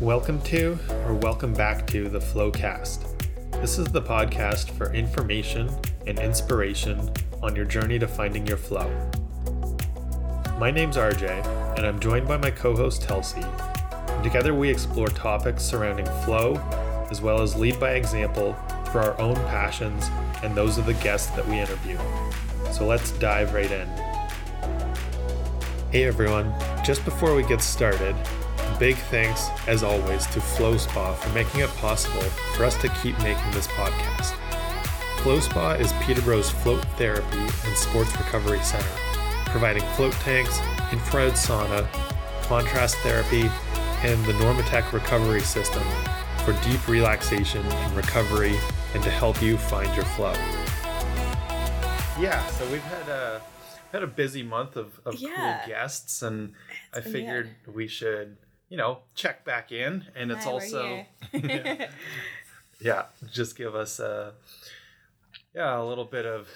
Welcome to, or welcome back to, the FlowCast. This is the podcast for information and inspiration on your journey to finding your flow. My name's RJ, and I'm joined by my co-host Kelsey. Together we explore topics surrounding flow, as well as lead by example for our own passions and those of the guests that we interview. So let's dive right in. Hey everyone, just before we get started, big thanks, as always, to Flow Spa for making it possible for us to keep making this podcast. Flow Spa is Peterborough's float therapy and sports recovery center, providing float tanks, infrared sauna, contrast therapy, and the Normatec recovery system for deep relaxation and recovery and to help you find your flow. Yeah, so we've had a busy month of cool guests, and I figured we should check back in, and it's also, just give us a little bit of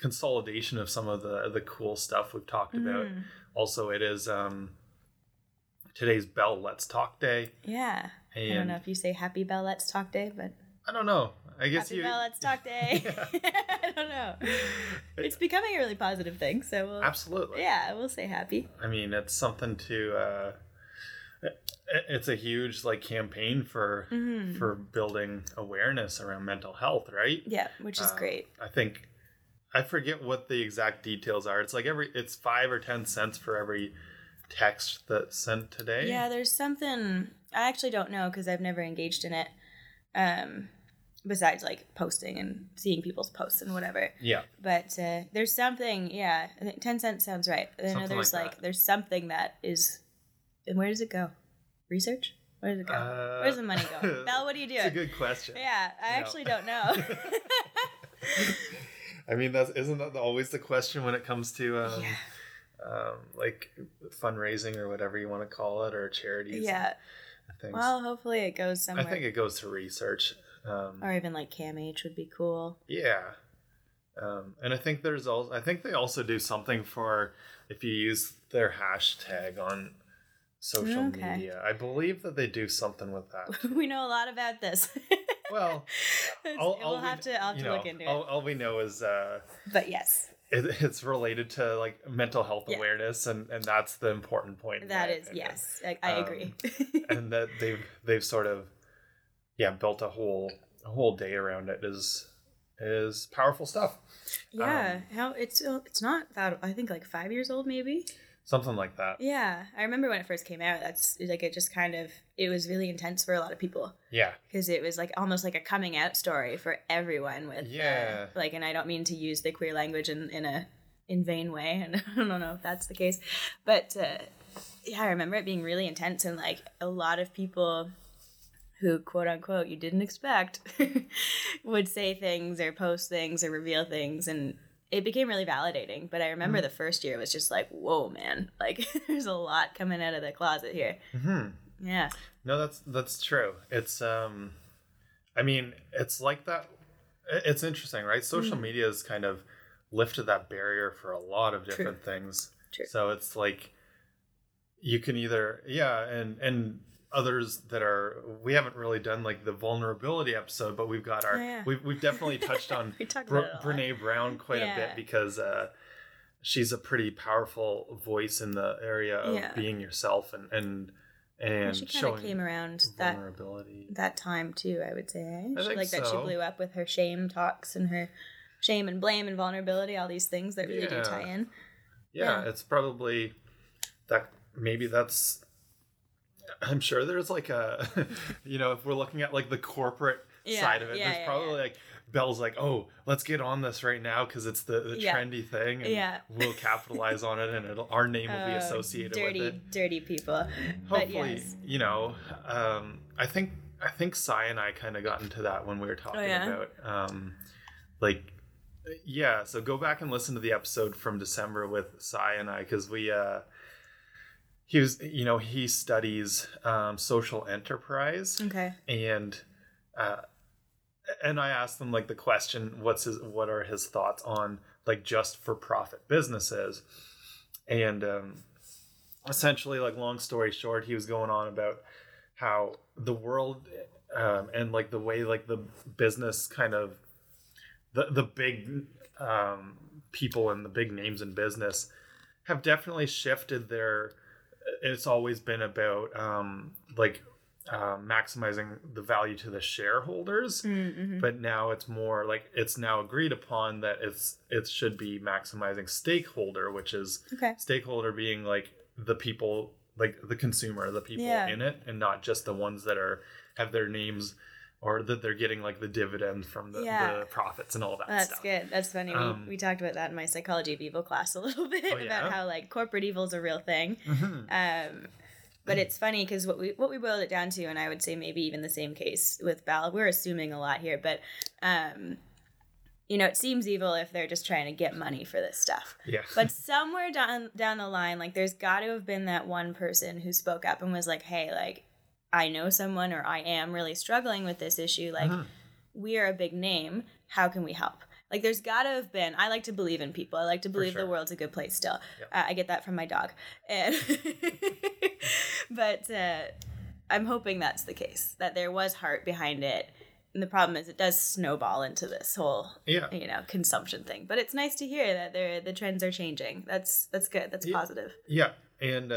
consolidation of some of the cool stuff we've talked about. Also, it is today's Bell Let's Talk Day. Yeah, and I don't know if you say Happy Bell Let's Talk Day, but I don't know. I guess Happy Bell Let's Talk Day. I don't know. It's becoming a really positive thing, so we'll absolutely. Yeah, we'll say happy. I mean, it's something to. It's a huge campaign for building awareness around mental health, right? Yeah, which is great. I think I forget what the exact details are. It's it's 5 or 10 cents for every text that's sent today. Yeah, there's something I actually don't know because I've never engaged in it. Besides posting and seeing people's posts and whatever. Yeah. But there's something. Yeah, I think 10 cents sounds right. I know there's there's something that is. And where does it go? Research? Where does it go? Where does the money go? Belle, what do you do? That's a good question. Yeah, I actually don't know. I mean, isn't that always the question when it comes to fundraising or whatever you want to call it, or charities? Yeah. Well, hopefully it goes somewhere. I think it goes to research. Or even CAMH would be cool. Yeah. And I think they also do something for if you use their hashtag on social media. I believe that they do something with that. We know a lot about this. Well, I'll have to look into it. All we know is, but yes, it's related to mental health awareness, and that's the important point. That is, yes, I agree. And that they've sort of, built a whole day around it is powerful stuff. Yeah, how it's not that I think 5 years old maybe. Something like that. Yeah. I remember when it first came out, that's it just kind of, it was really intense for a lot of people. Yeah. Because it was almost a coming out story for everyone with, and I don't mean to use the queer language in a vain way. And I don't know if that's the case, but I remember it being really intense and a lot of people who quote unquote you didn't expect would say things or post things or reveal things, and it became really validating, but I remember the first year was just whoa, man, there's a lot coming out of the closet here. Mm-hmm. Yeah. No, that's true. It's, I mean, it's like that. It's interesting, right? Social media has kind of lifted that barrier for a lot of different things. True. So it's you can either, and others that are, we haven't really done the vulnerability episode, but we've got our we've definitely touched on Brené Brown quite a bit, because she's a pretty powerful voice in the area of being yourself and she kind of came around vulnerability that time too, I would say. I think that she blew up with her shame talks and her shame and blame and vulnerability, all these things that really do tie in. Yeah, it's probably that. Maybe that's. I'm sure there's if we're looking at the corporate side of it, there's probably Bell's oh, let's get on this right now because it's the trendy thing, and we'll capitalize on it, and our name will be associated with it. Dirty people. Hopefully, I think Sia and I kind of got into that when we were talking about So go back and listen to the episode from December with Sia and I, because we. He was, he studies social enterprise. Okay. And I asked him the question, what are his thoughts on just for profit businesses? And essentially, long story short, he was going on about how the world and like the way like the business kind of the big people and the big names in business have definitely shifted their. It's always been about maximizing the value to the shareholders, mm-hmm. but now it's more like it's now agreed upon that it should be maximizing stakeholder, which is stakeholder being like the people, like the consumer, the people in it, and not just the ones that have their names or that they're getting like the dividend from the profits and all that stuff. That's good. That's funny. We talked about that in my psychology of evil class a little bit about how like corporate evil is a real thing. Mm-hmm. But it's funny because what we boiled it down to, and I would say maybe even the same case with Bell, we're assuming a lot here, but it seems evil if they're just trying to get money for this stuff. Yeah. But somewhere down the line, like there's got to have been that one person who spoke up and was like, hey, like I know someone or I am really struggling with this issue. Like we are a big name. How can we help? Like there's got to have been, I like to believe in people. I like to believe the world's a good place still. Yep. I get that from my dog. And but I'm hoping that's the case, that there was heart behind it. And the problem is it does snowball into this whole, consumption thing. But it's nice to hear that the trends are changing. That's good. That's positive. Yeah. And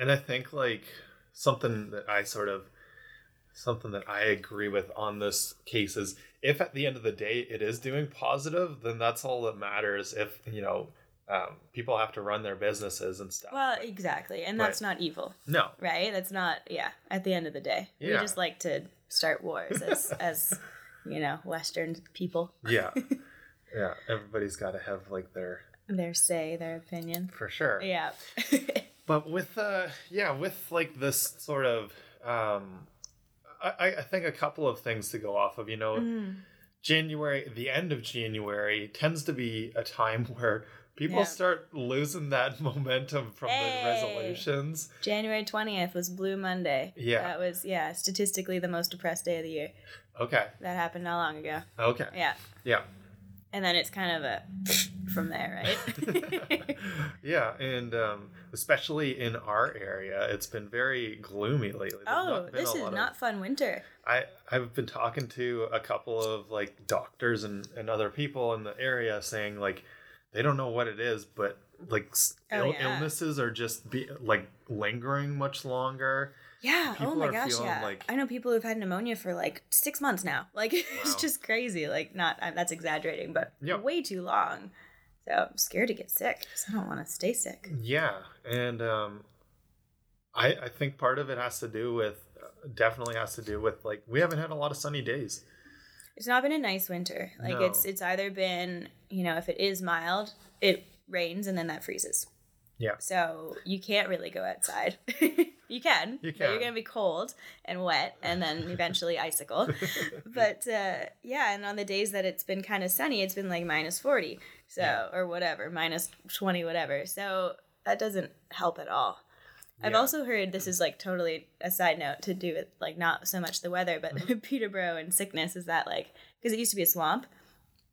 I think like something that I agree with on this case is if at the end of the day it is doing positive, then that's all that matters. If, people have to run their businesses and stuff. Well, exactly. And that's not evil. No. Right? That's not, at the end of the day. Yeah. We just like to start wars as Western people. Yeah. Yeah. Everybody's got to have like their say, their opinion. For sure. Yeah. But with like this sort of, I think a couple of things to go off of, January, the end of January tends to be a time where people start losing that momentum from the resolutions. January 20th was Blue Monday. Yeah. That was, statistically the most depressed day of the year. Okay. That happened not long ago. Okay. Yeah. Yeah. And then it's kind of a from there, right? Yeah, and especially in our area, it's been very gloomy lately. This is not fun winter. I've been talking to a couple of like doctors and other people in the area saying like they don't know what it is, but like illnesses are just lingering much longer. Yeah. People Yeah. I know people who've had pneumonia for like 6 months now. Like it's just crazy. Like that's exaggerating, but way too long. So I'm scared to get sick because I don't want to stay sick. Yeah. And I think part of it has to do with like, we haven't had a lot of sunny days. It's not been a nice winter. Like it's either been, if it is mild, it rains and then that freezes. Yeah. So you can't really go outside. You can. But you're going to be cold and wet and then eventually icicle. But and on the days that it's been kind of sunny, it's been like minus 40. So or whatever, minus 20, whatever. So that doesn't help at all. Yeah. I've also heard, this is like totally a side note to do with like not so much the weather, but Peterborough and sickness is that like, because it used to be a swamp.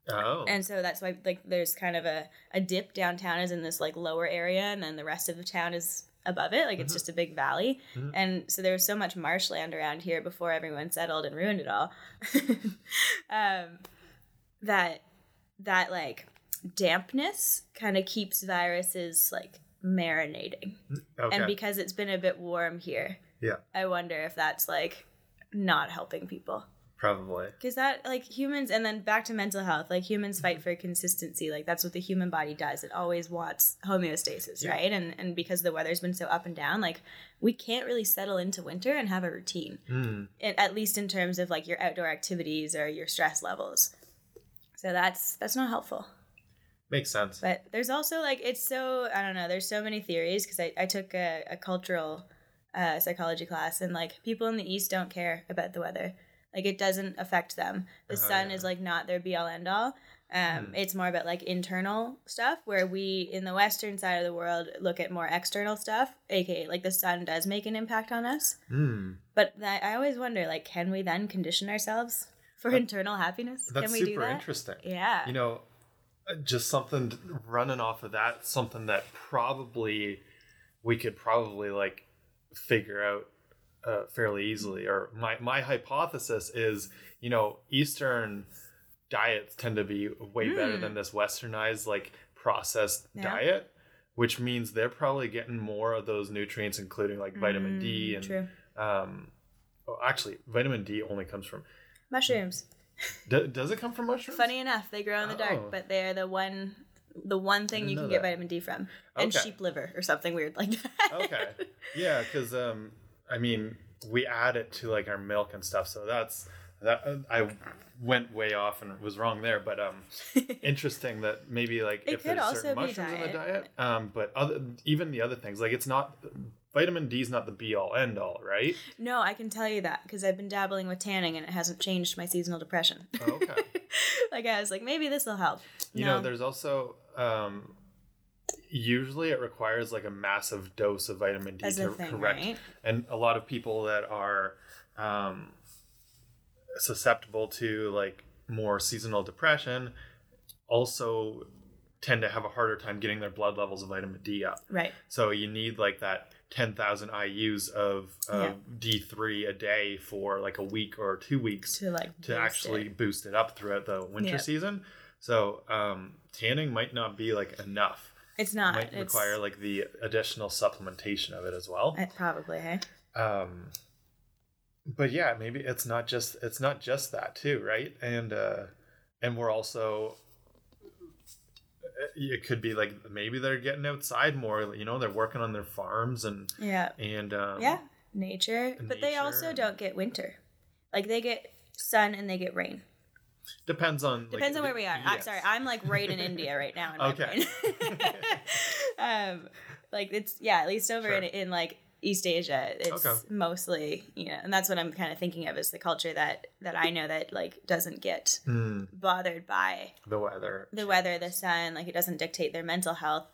Oh. And so that's why like there's kind of a dip downtown is in this like lower area and then the rest of the town is above it. Like it's just a big valley. Mm-hmm. And so there was so much marshland around here before everyone settled and ruined it all. That like dampness kind of keeps viruses like marinating. Okay. And because it's been a bit warm here. Yeah. I wonder if that's like not helping people. Probably. Because that, like, humans, and then back to mental health, like, humans fight for consistency. Like, that's what the human body does. It always wants homeostasis, right? And because the weather's been so up and down, like, we can't really settle into winter and have a routine, at least in terms of, like, your outdoor activities or your stress levels. So that's not helpful. Makes sense. But there's also, like, it's so, I don't know, there's so many theories, because I took a cultural psychology class, and, like, people in the East don't care about the weather. Like, it doesn't affect them. The sun is, like, not their be-all, end-all. It's more about, like, internal stuff, where we, in the Western side of the world, look at more external stuff, a.k.a., like, the sun does make an impact on us. Mm. But I always wonder, like, can we then condition ourselves for internal happiness? Can we do that? That's super interesting. Yeah. Just something running off of that, something that we could probably, like, figure out fairly easily. Or my hypothesis is, you know, Eastern diets tend to be way better than this Westernized, like, processed diet, which means they're probably getting more of those nutrients, including like vitamin D and actually vitamin D only comes from mushrooms. Does it come from mushrooms? Funny enough, they grow in the dark, but they're the one thing you can get vitamin D from, and sheep liver or something weird like that. Okay, yeah, because I mean, we add it to like our milk and stuff, so that's that. I went way off and was wrong there, but interesting that maybe like if there's certain mushrooms in the diet, but even the other things, like it's not vitamin D is not the be all end all, right? No, I can tell you that because I've been dabbling with tanning and it hasn't changed my seasonal depression. Oh, okay. Like I was like, maybe this will help. You know, there's also usually it requires like a massive dose of vitamin D correct, right? And a lot of people that are susceptible to like more seasonal depression also tend to have a harder time getting their blood levels of vitamin D up. Right. So you need like that 10,000 IUs of D3 a day for like a week or 2 weeks to actually boost it up throughout the winter season. So tanning might not be like enough. It's not. It might require like the additional supplementation of it as well. Probably, hey? But yeah, maybe it's not just that too, right? And we're also, it could be like maybe they're getting outside more, you know, they're working on their farms and nature. But they also don't get winter. Like they get sun and they get rain. Depends on where we are. Yes. I'm sorry, I'm like right in India right now. Like it's at least over in like East Asia, it's mostly, you know, and that's what I'm kind of thinking of is the culture that I know that like doesn't get bothered by the weather, the sun, like it doesn't dictate their mental health,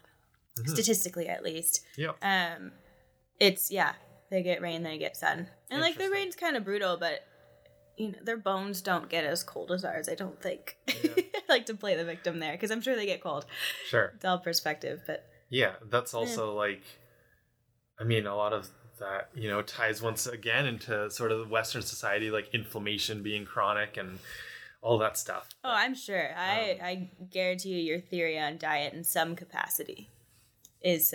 statistically at least. Yeah. It's they get rain, they get sun, and like the rain's kind of brutal, but you know their bones don't get as cold as ours. I don't think. Yeah. I like to play the victim there because I'm sure they get cold. Sure. It's all perspective, but yeah, that's also like. I mean, a lot of that, you know, ties once again into sort of Western society, like inflammation being chronic and all that stuff. Oh, but, I'm sure. I guarantee you your theory on diet in some capacity is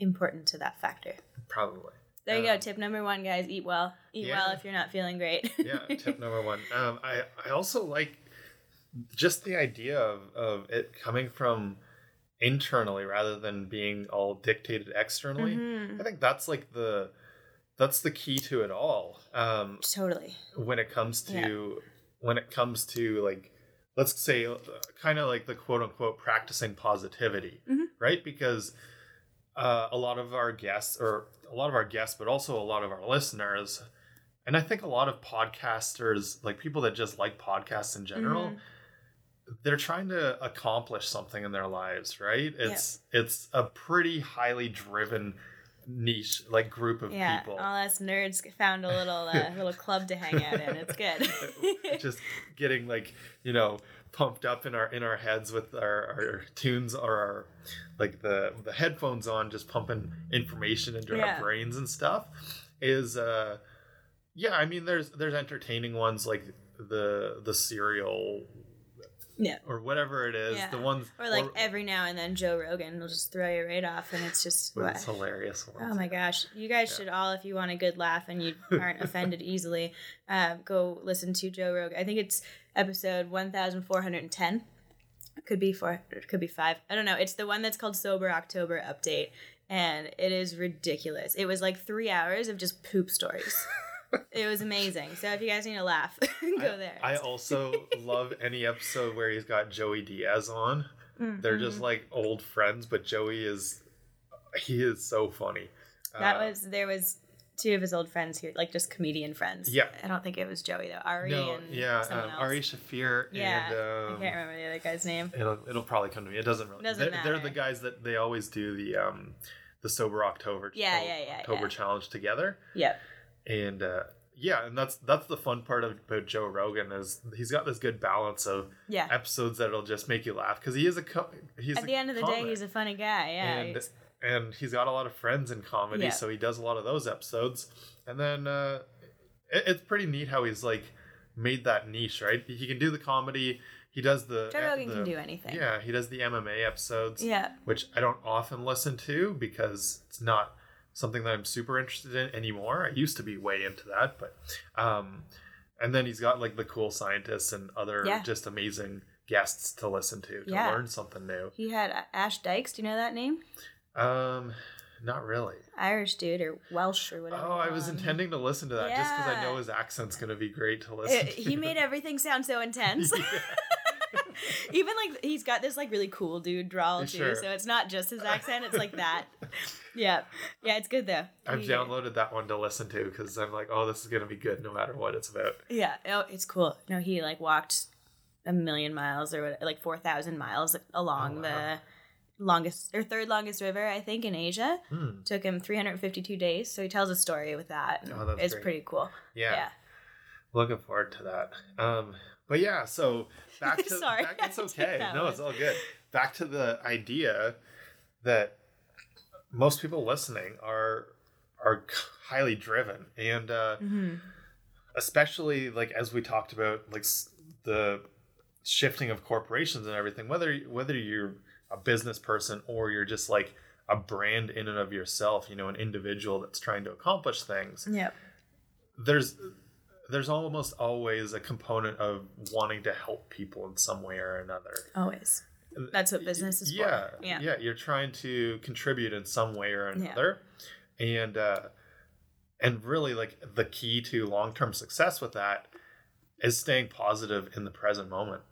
important to that factor. Probably. There you go. Tip number one, guys. Eat well. Eat well if you're not feeling great. Tip number one. I also like just the idea of it coming from internally rather than being all dictated externally. I think that's like that's the key to it all. Totally. When it comes to like, let's say kind of like the quote unquote practicing positivity, right? Because a lot of our guests, but also a lot of our listeners. And I think a lot of podcasters, like people that just like podcasts in general, they're trying to accomplish something in their lives, right? It's a pretty highly driven niche, like group of people. All us nerds found a little little club to hang out in. It's good. Just getting like, you know, pumped up in our heads with our tunes or our like the headphones on, just pumping information into our brains and stuff. Is I mean, there's entertaining ones like the serial. Yeah. Or whatever it is, the ones. Or like every now and then Joe Rogan will just throw you right off, and it's just it's hilarious. Oh my gosh, you guys should all, if you want a good laugh and you aren't offended easily, go listen to Joe Rogan. I think it's episode 1410. Could be 4, it could be 5. I don't know. It's the one that's called Sober October Update, and it is ridiculous. It was like 3 hours of just poop stories. It was amazing. So if you guys need to laugh, go there. I also love any episode where he's got Joey Diaz on. They're just like old friends, but Joey is so funny. There was two of his old friends here, like just comedian friends. Yeah. I don't think it was Joey though. Ari and someone else. Ari Shafir. Yeah. And, I can't remember the other guy's name. It'll probably come to me. It doesn't really. They're the guys that they always do the Sober October. October challenge together. Yep. And and that's the fun part about Joe Rogan is he's got this good balance of episodes that'll just make you laugh because he is a comic. At the end of the day, he's a funny guy. Yeah, and and he's got a lot of friends in comedy, so he does a lot of those episodes. And then it's pretty neat how he's like made that niche, right? He can do the comedy. He does the... Joe Rogan can do anything. Yeah, he does the MMA episodes, which I don't often listen to because it's not something that I'm super interested in anymore. I used to be way into that, but... and then he's got like the cool scientists and other just amazing guests to listen to learn something new. He had Ash Dykes. Do you know that name? Not really. Irish dude or Welsh or whatever. Oh, I was intending to listen to that just because I know his accent's going to be great to listen to. He made everything sound so intense. Yeah. Even like he's got this like really cool dude drawl too, so it's not just his accent, it's like that. Yeah, it's good though. I've downloaded that one to listen to because I'm like, oh, this is going to be good no matter what it's about. Yeah, oh, it's cool. No, he like walked 1,000,000 miles or like 4,000 miles along the longest or third longest river, I think, in Asia. Took him 352 days. So he tells a story with that. Oh, that's it's great. Pretty cool. Yeah. Looking forward to that. But yeah, so back to back, it's okay. No, it's all good. Back to the idea that most people listening are highly driven, and especially like as we talked about, like the shifting of corporations and everything. Whether you're a business person or you're just like a brand in and of yourself, you know, an individual that's trying to accomplish things. Yeah. There's almost always a component of wanting to help people in some way or another. Always. That's what business is for. Yeah. You're trying to contribute in some way or another. Yeah. And really like the key to long-term success with that is staying positive in the present moment.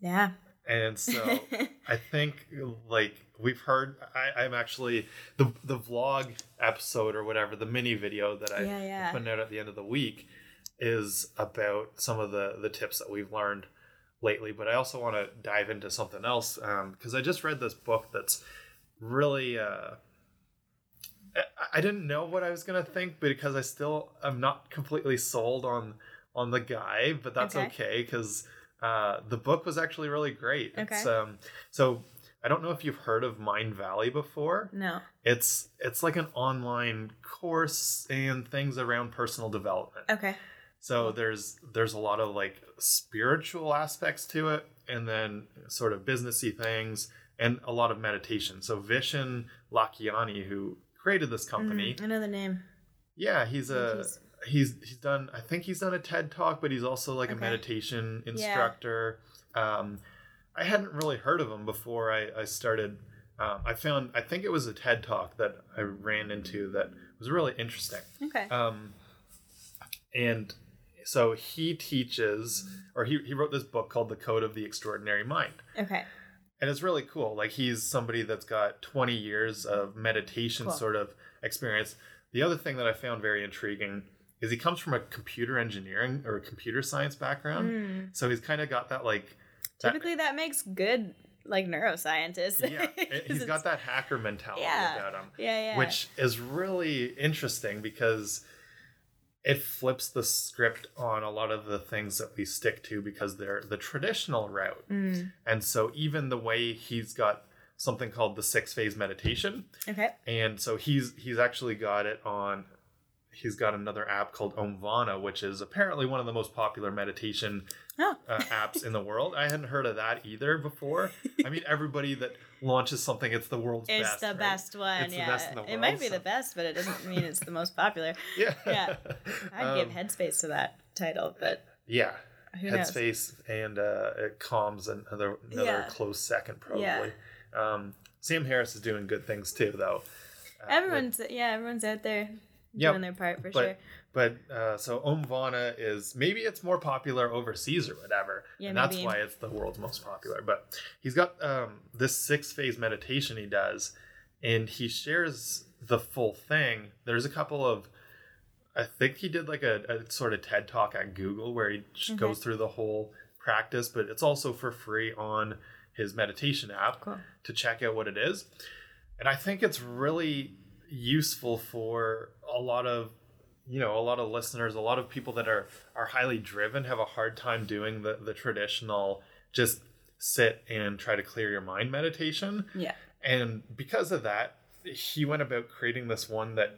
Yeah. And so I think like we've heard, I'm actually the vlog episode or whatever, the mini video that I put out at the end of the week is about some of the tips that we've learned lately. But I also want to dive into something else because I just read this book that's really, I didn't know what I was going to think because I still am not completely sold on the guy, but that's okay because... the book was actually really great. Okay. It's, so I don't know if you've heard of Mindvalley before. No. It's like an online course and things around personal development. Okay. So there's a lot of like spiritual aspects to it, and then sort of businessy things, and a lot of meditation. So Vishen Lakhiani, who created this company, I know the name. Yeah, he's done a TED talk, but he's also like a meditation instructor. Yeah. I hadn't really heard of him before I started. I think it was a TED talk that I ran into that was really interesting. Okay. And so he teaches, or he wrote this book called The Code of the Extraordinary Mind. Okay. And it's really cool. Like he's somebody that's got 20 years of meditation sort of experience. The other thing that I found very intriguing is he comes from a computer engineering or a computer science background. So he's kind of got that like... Typically that makes good like neuroscientists. Yeah, he's got that hacker mentality about him. Yeah. Which is really interesting because it flips the script on a lot of the things that we stick to because they're the traditional route. And so even the way he's got something called the 6-phase meditation. Okay. And so he's actually got it on... He's got another app called Omvana, which is apparently one of the most popular meditation apps in the world. I hadn't heard of that either before. I mean, everybody that launches something, it's the world's best. It's the best one. It's the best in the world. It might be the best, but it doesn't mean it's the most popular. Yeah. I'd give Headspace to that title, but yeah, who Headspace knows? And it calms another close second probably. Yeah. Sam Harris is doing good things too, though. Everyone's out there. Doing their part for sure. But so Omvana is, maybe it's more popular overseas or whatever. Yeah, and that's why it's the world's most popular. But he's got this 6-phase meditation he does, and he shares the full thing. There's a couple of, I think he did like a sort of TED talk at Google where he goes through the whole practice, but it's also for free on his meditation app to check out what it is. And I think it's really useful for a lot of listeners. A lot of people that are highly driven have a hard time doing the traditional just sit and try to clear your mind meditation. Yeah. And because of that, he went about creating this one that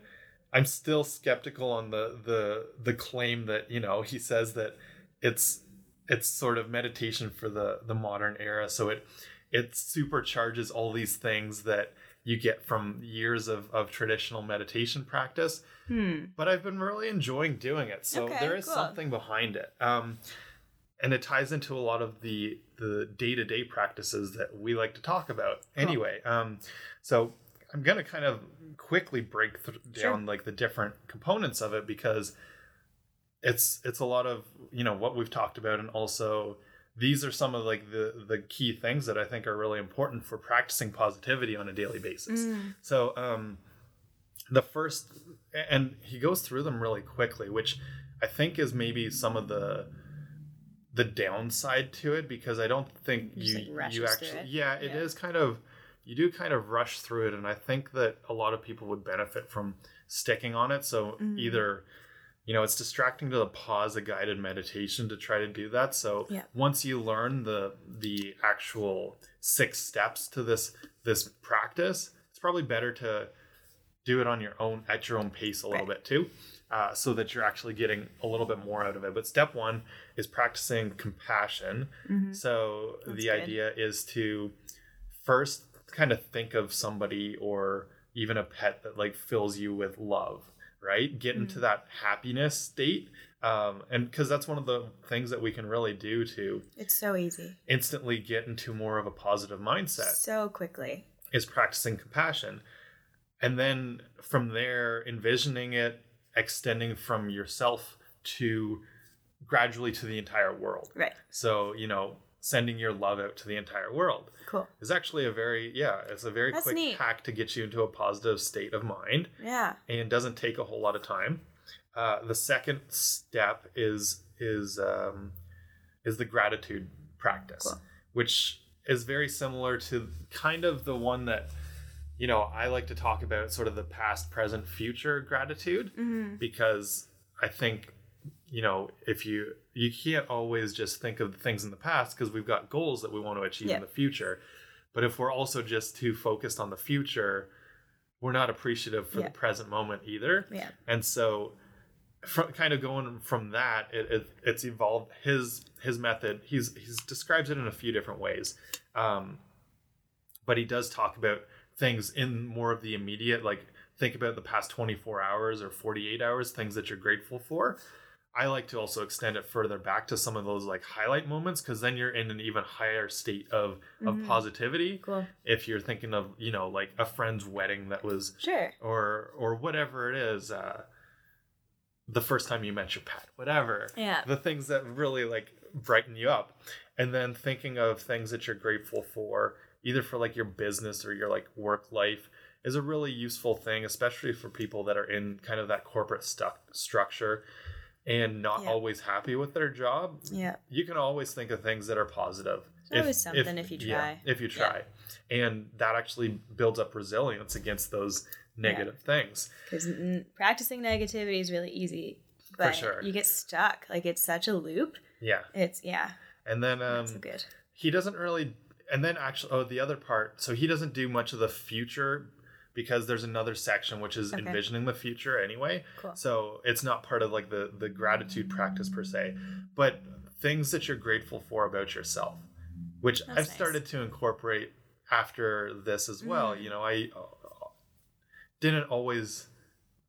I'm still skeptical on the claim that, you know, he says that it's sort of meditation for the modern era. So it supercharges all these things that you get from years of traditional meditation practice. But I've been really enjoying doing it. So there is something behind it. And it ties into a lot of the day-to-day practices that we like to talk about. Anyway, so I'm going to kind of quickly break down like the different components of it, because it's a lot of, you know, what we've talked about. And also these are some of like the key things that I think are really important for practicing positivity on a daily basis. So the first, and he goes through them really quickly, which I think is maybe some of the downside to it, because I don't think you actually, is kind of, you do kind of rush through it. And I think that a lot of people would benefit from sticking on it. So either, you know, it's distracting to pause a guided meditation to try to do that. So once you learn the actual 6 steps to this practice, it's probably better to do it on your own, at your own pace a little bit too. So that you're actually getting a little bit more out of it. But step 1 is practicing compassion. So that's the idea is to first kind of think of somebody or even a pet that like fills you with love, right? Get into that happiness state. And because that's one of the things that we can really do to... It's so easy. Instantly get into more of a positive mindset. So quickly. Is practicing compassion. And then from there, envisioning it, extending from yourself to gradually to the entire world. Right. So, you know, sending your love out to the entire world. Cool. Is actually a very that's quick neat. Hack to get you into a positive state of mind. Yeah. And doesn't take a whole lot of time. The second step is the gratitude practice, which is very similar to kind of the one that, you know, I like to talk about, sort of the past, present, future gratitude, because I think, you know, if you can't always just think of the things in the past, because we've got goals that we want to achieve in the future. But if we're also just too focused on the future, we're not appreciative for the present moment either. Yeah. And so kind of going from that, it's evolved his method. He's describes it in a few different ways. But he does talk about things in more of the immediate, like think about the past 24 hours or 48 hours, things that you're grateful for. I like to also extend it further back to some of those like highlight moments, because then you're in an even higher state of positivity. Cool. If you're thinking of, you know, like a friend's wedding that was or whatever it is, the first time you met your pet, whatever. Yeah. The things that really like brighten you up. And then thinking of things that you're grateful for, either for like your business or your like work life, is a really useful thing, especially for people that are in kind of that corporate structure and not always happy with their job. Yeah. You can always think of things that are positive. There's always something if you try. Yeah, if you try. Yeah. And that actually builds up resilience against those negative things. Because practicing negativity is really easy. But you get stuck. Like, it's such a loop. Yeah. And then he doesn't really... And then actually, the other part, so he doesn't do much of the future, because there's another section which is envisioning the future anyway. Cool. So it's not part of like the gratitude practice per se, but things that you're grateful for about yourself, which I've started to incorporate after this as well. You know, I didn't always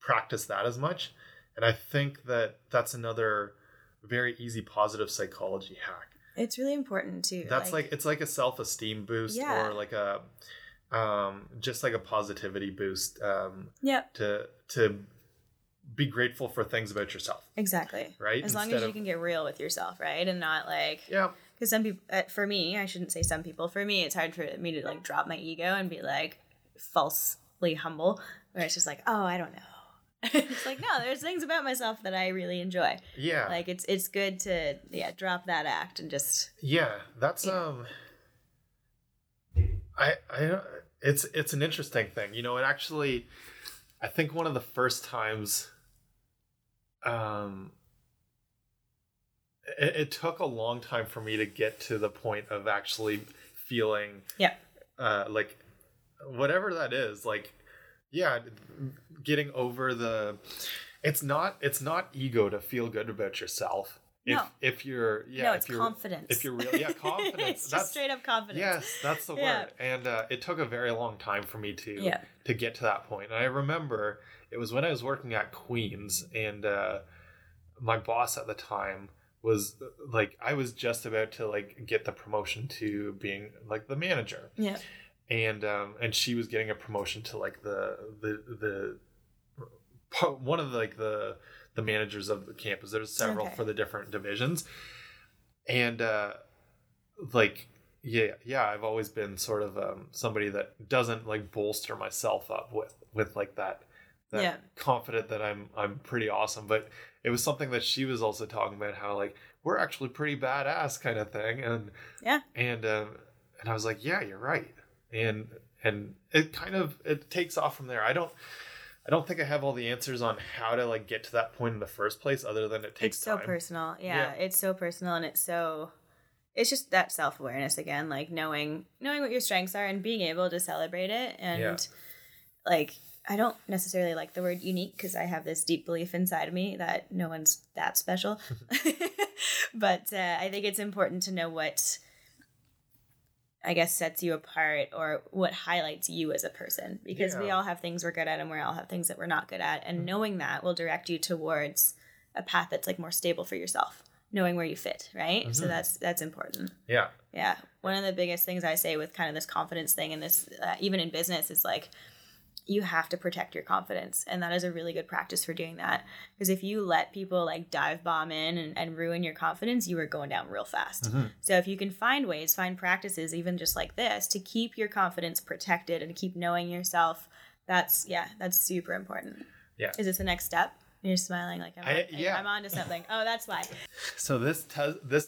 practice that as much. And I think that that's another very easy positive psychology hack. It's really important too. That's like it's like a self-esteem boost or like a just like a positivity boost. To be grateful for things about yourself. Exactly. Right. As long as you can get real with yourself, right, and not like Because some people, for me, I shouldn't say some people. For me, it's hard for me to like drop my ego and be like falsely humble, where it's just like, oh, I don't know. It's like, no, there's things about myself that I really enjoy. Yeah. Like it's good to drop that act and just that's I it's an interesting thing. You know, it actually I think one of the first times it took a long time for me to get to the point of actually feeling like whatever that is, like yeah, getting over the, it's not ego to feel good about yourself. If you're confidence. If you're real, yeah, confidence. It's just straight up confidence. Yes, that's the word. And it took a very long time for me to get to that point. And I remember it was when I was working at Queens, and my boss at the time was like, I was just about to like get the promotion to being like the manager. Yeah. And she was getting a promotion to like the one of like the managers of the campus. There's several for the different divisions. And I've always been sort of somebody that doesn't like bolster myself up with like that confident that I'm pretty awesome. But it was something that she was also talking about, how like we're actually pretty badass kind of thing. And I was like, yeah, you're right. And it kind of, it takes off from there. I don't think I have all the answers on how to like get to that point in the first place, other than it takes time. It's so personal. Yeah, it's so personal, and it's just that self-awareness again, like knowing what your strengths are and being able to celebrate it. And like, I don't necessarily like the word unique, because I have this deep belief inside of me that no one's that special. But I think it's important to know what, I guess, sets you apart, or what highlights you as a person, because we all have things we're good at, and we all have things that we're not good at. And knowing that will direct you towards a path that's like more stable for yourself, knowing where you fit. Right. Mm-hmm. So that's important. Yeah. Yeah. One of the biggest things I say with kind of this confidence thing, and this, even in business, is like, you have to protect your confidence. And that is a really good practice for doing that. Because if you let people like dive bomb in and ruin your confidence, you are going down real fast. Mm-hmm. So if you can find practices, even just like this, to keep your confidence protected and keep knowing yourself, that's super important. Yeah. Is this the next step? You're smiling like I'm on to something. Oh, that's why. So this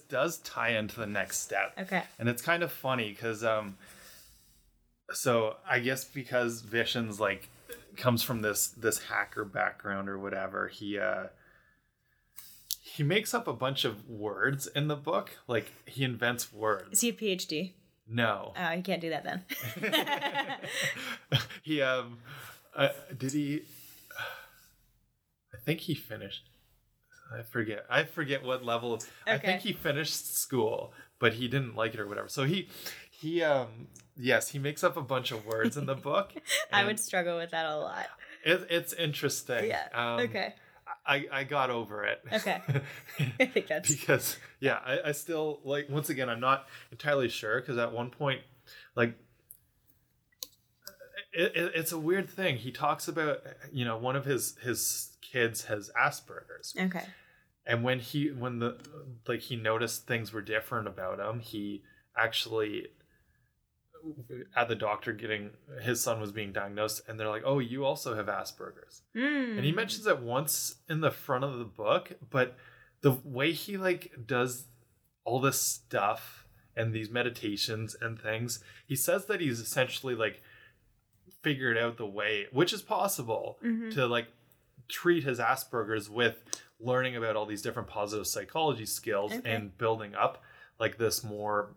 does tie into the next step. Okay. And it's kind of funny because, so I guess because Vishen's like comes from this hacker background or whatever, he makes up a bunch of words in the book. Like, he invents words. Is he a PhD? No. Oh, he can't do that then. I think he finished. I forget what level. I think he finished school, but he didn't like it or whatever. So he makes up a bunch of words in the book. I would struggle with that a lot. It's interesting. Yeah. Okay. I got over it. Okay. I think that's because I still, like, once again, I'm not entirely sure, because at one point, like, it's a weird thing. He talks about, you know, one of his kids has Asperger's. Okay. And when he noticed things were different about him, he actually, at the doctor, getting his son was being diagnosed, and they're like, oh, you also have Asperger's. And he mentions it once in the front of the book, but the way he like does all this stuff and these meditations and things, he says that he's essentially like figured out the way, which is possible, to like treat his Asperger's with learning about all these different positive psychology skills and building up like this more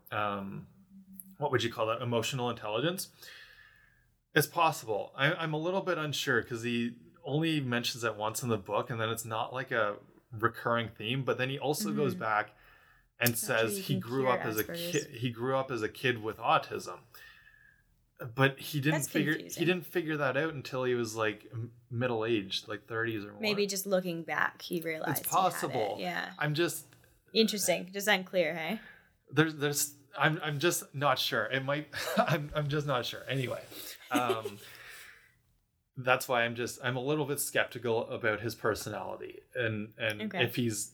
what would you call that? Emotional intelligence. It's possible. I'm a little bit unsure, because he only mentions it once in the book, and then it's not like a recurring theme. But then he also goes back and says he grew up as Asperger's. He grew up as a kid with autism, but he didn't figure that out until he was like middle aged, like 30s or more. Maybe just looking back, he realized it's possible. He had it. Yeah, I'm just interesting. Just unclear, hey? There's. I'm just not sure. It might. I'm just not sure. Anyway, that's why I'm a little bit skeptical about his personality and if he's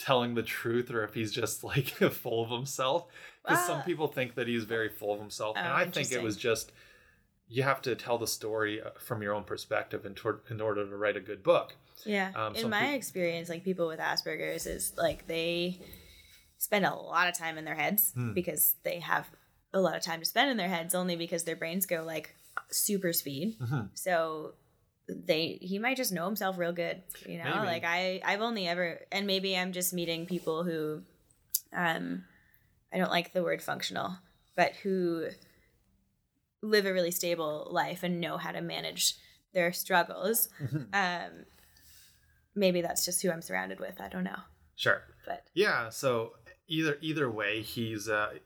telling the truth, or if he's just like full of himself. Because some people think that he's very full of himself, and I think it was just, you have to tell the story from your own perspective in order to write a good book. Yeah. In my experience, like, people with Asperger's is like they spend a lot of time in their heads because they have a lot of time to spend in their heads, only because their brains go like super speed. Uh-huh. So he might just know himself real good, you know, maybe. Like I've only ever, and maybe I'm just meeting people who, I don't like the word functional, but who live a really stable life and know how to manage their struggles. Maybe that's just who I'm surrounded with. I don't know. Sure. But yeah. So either way, he's got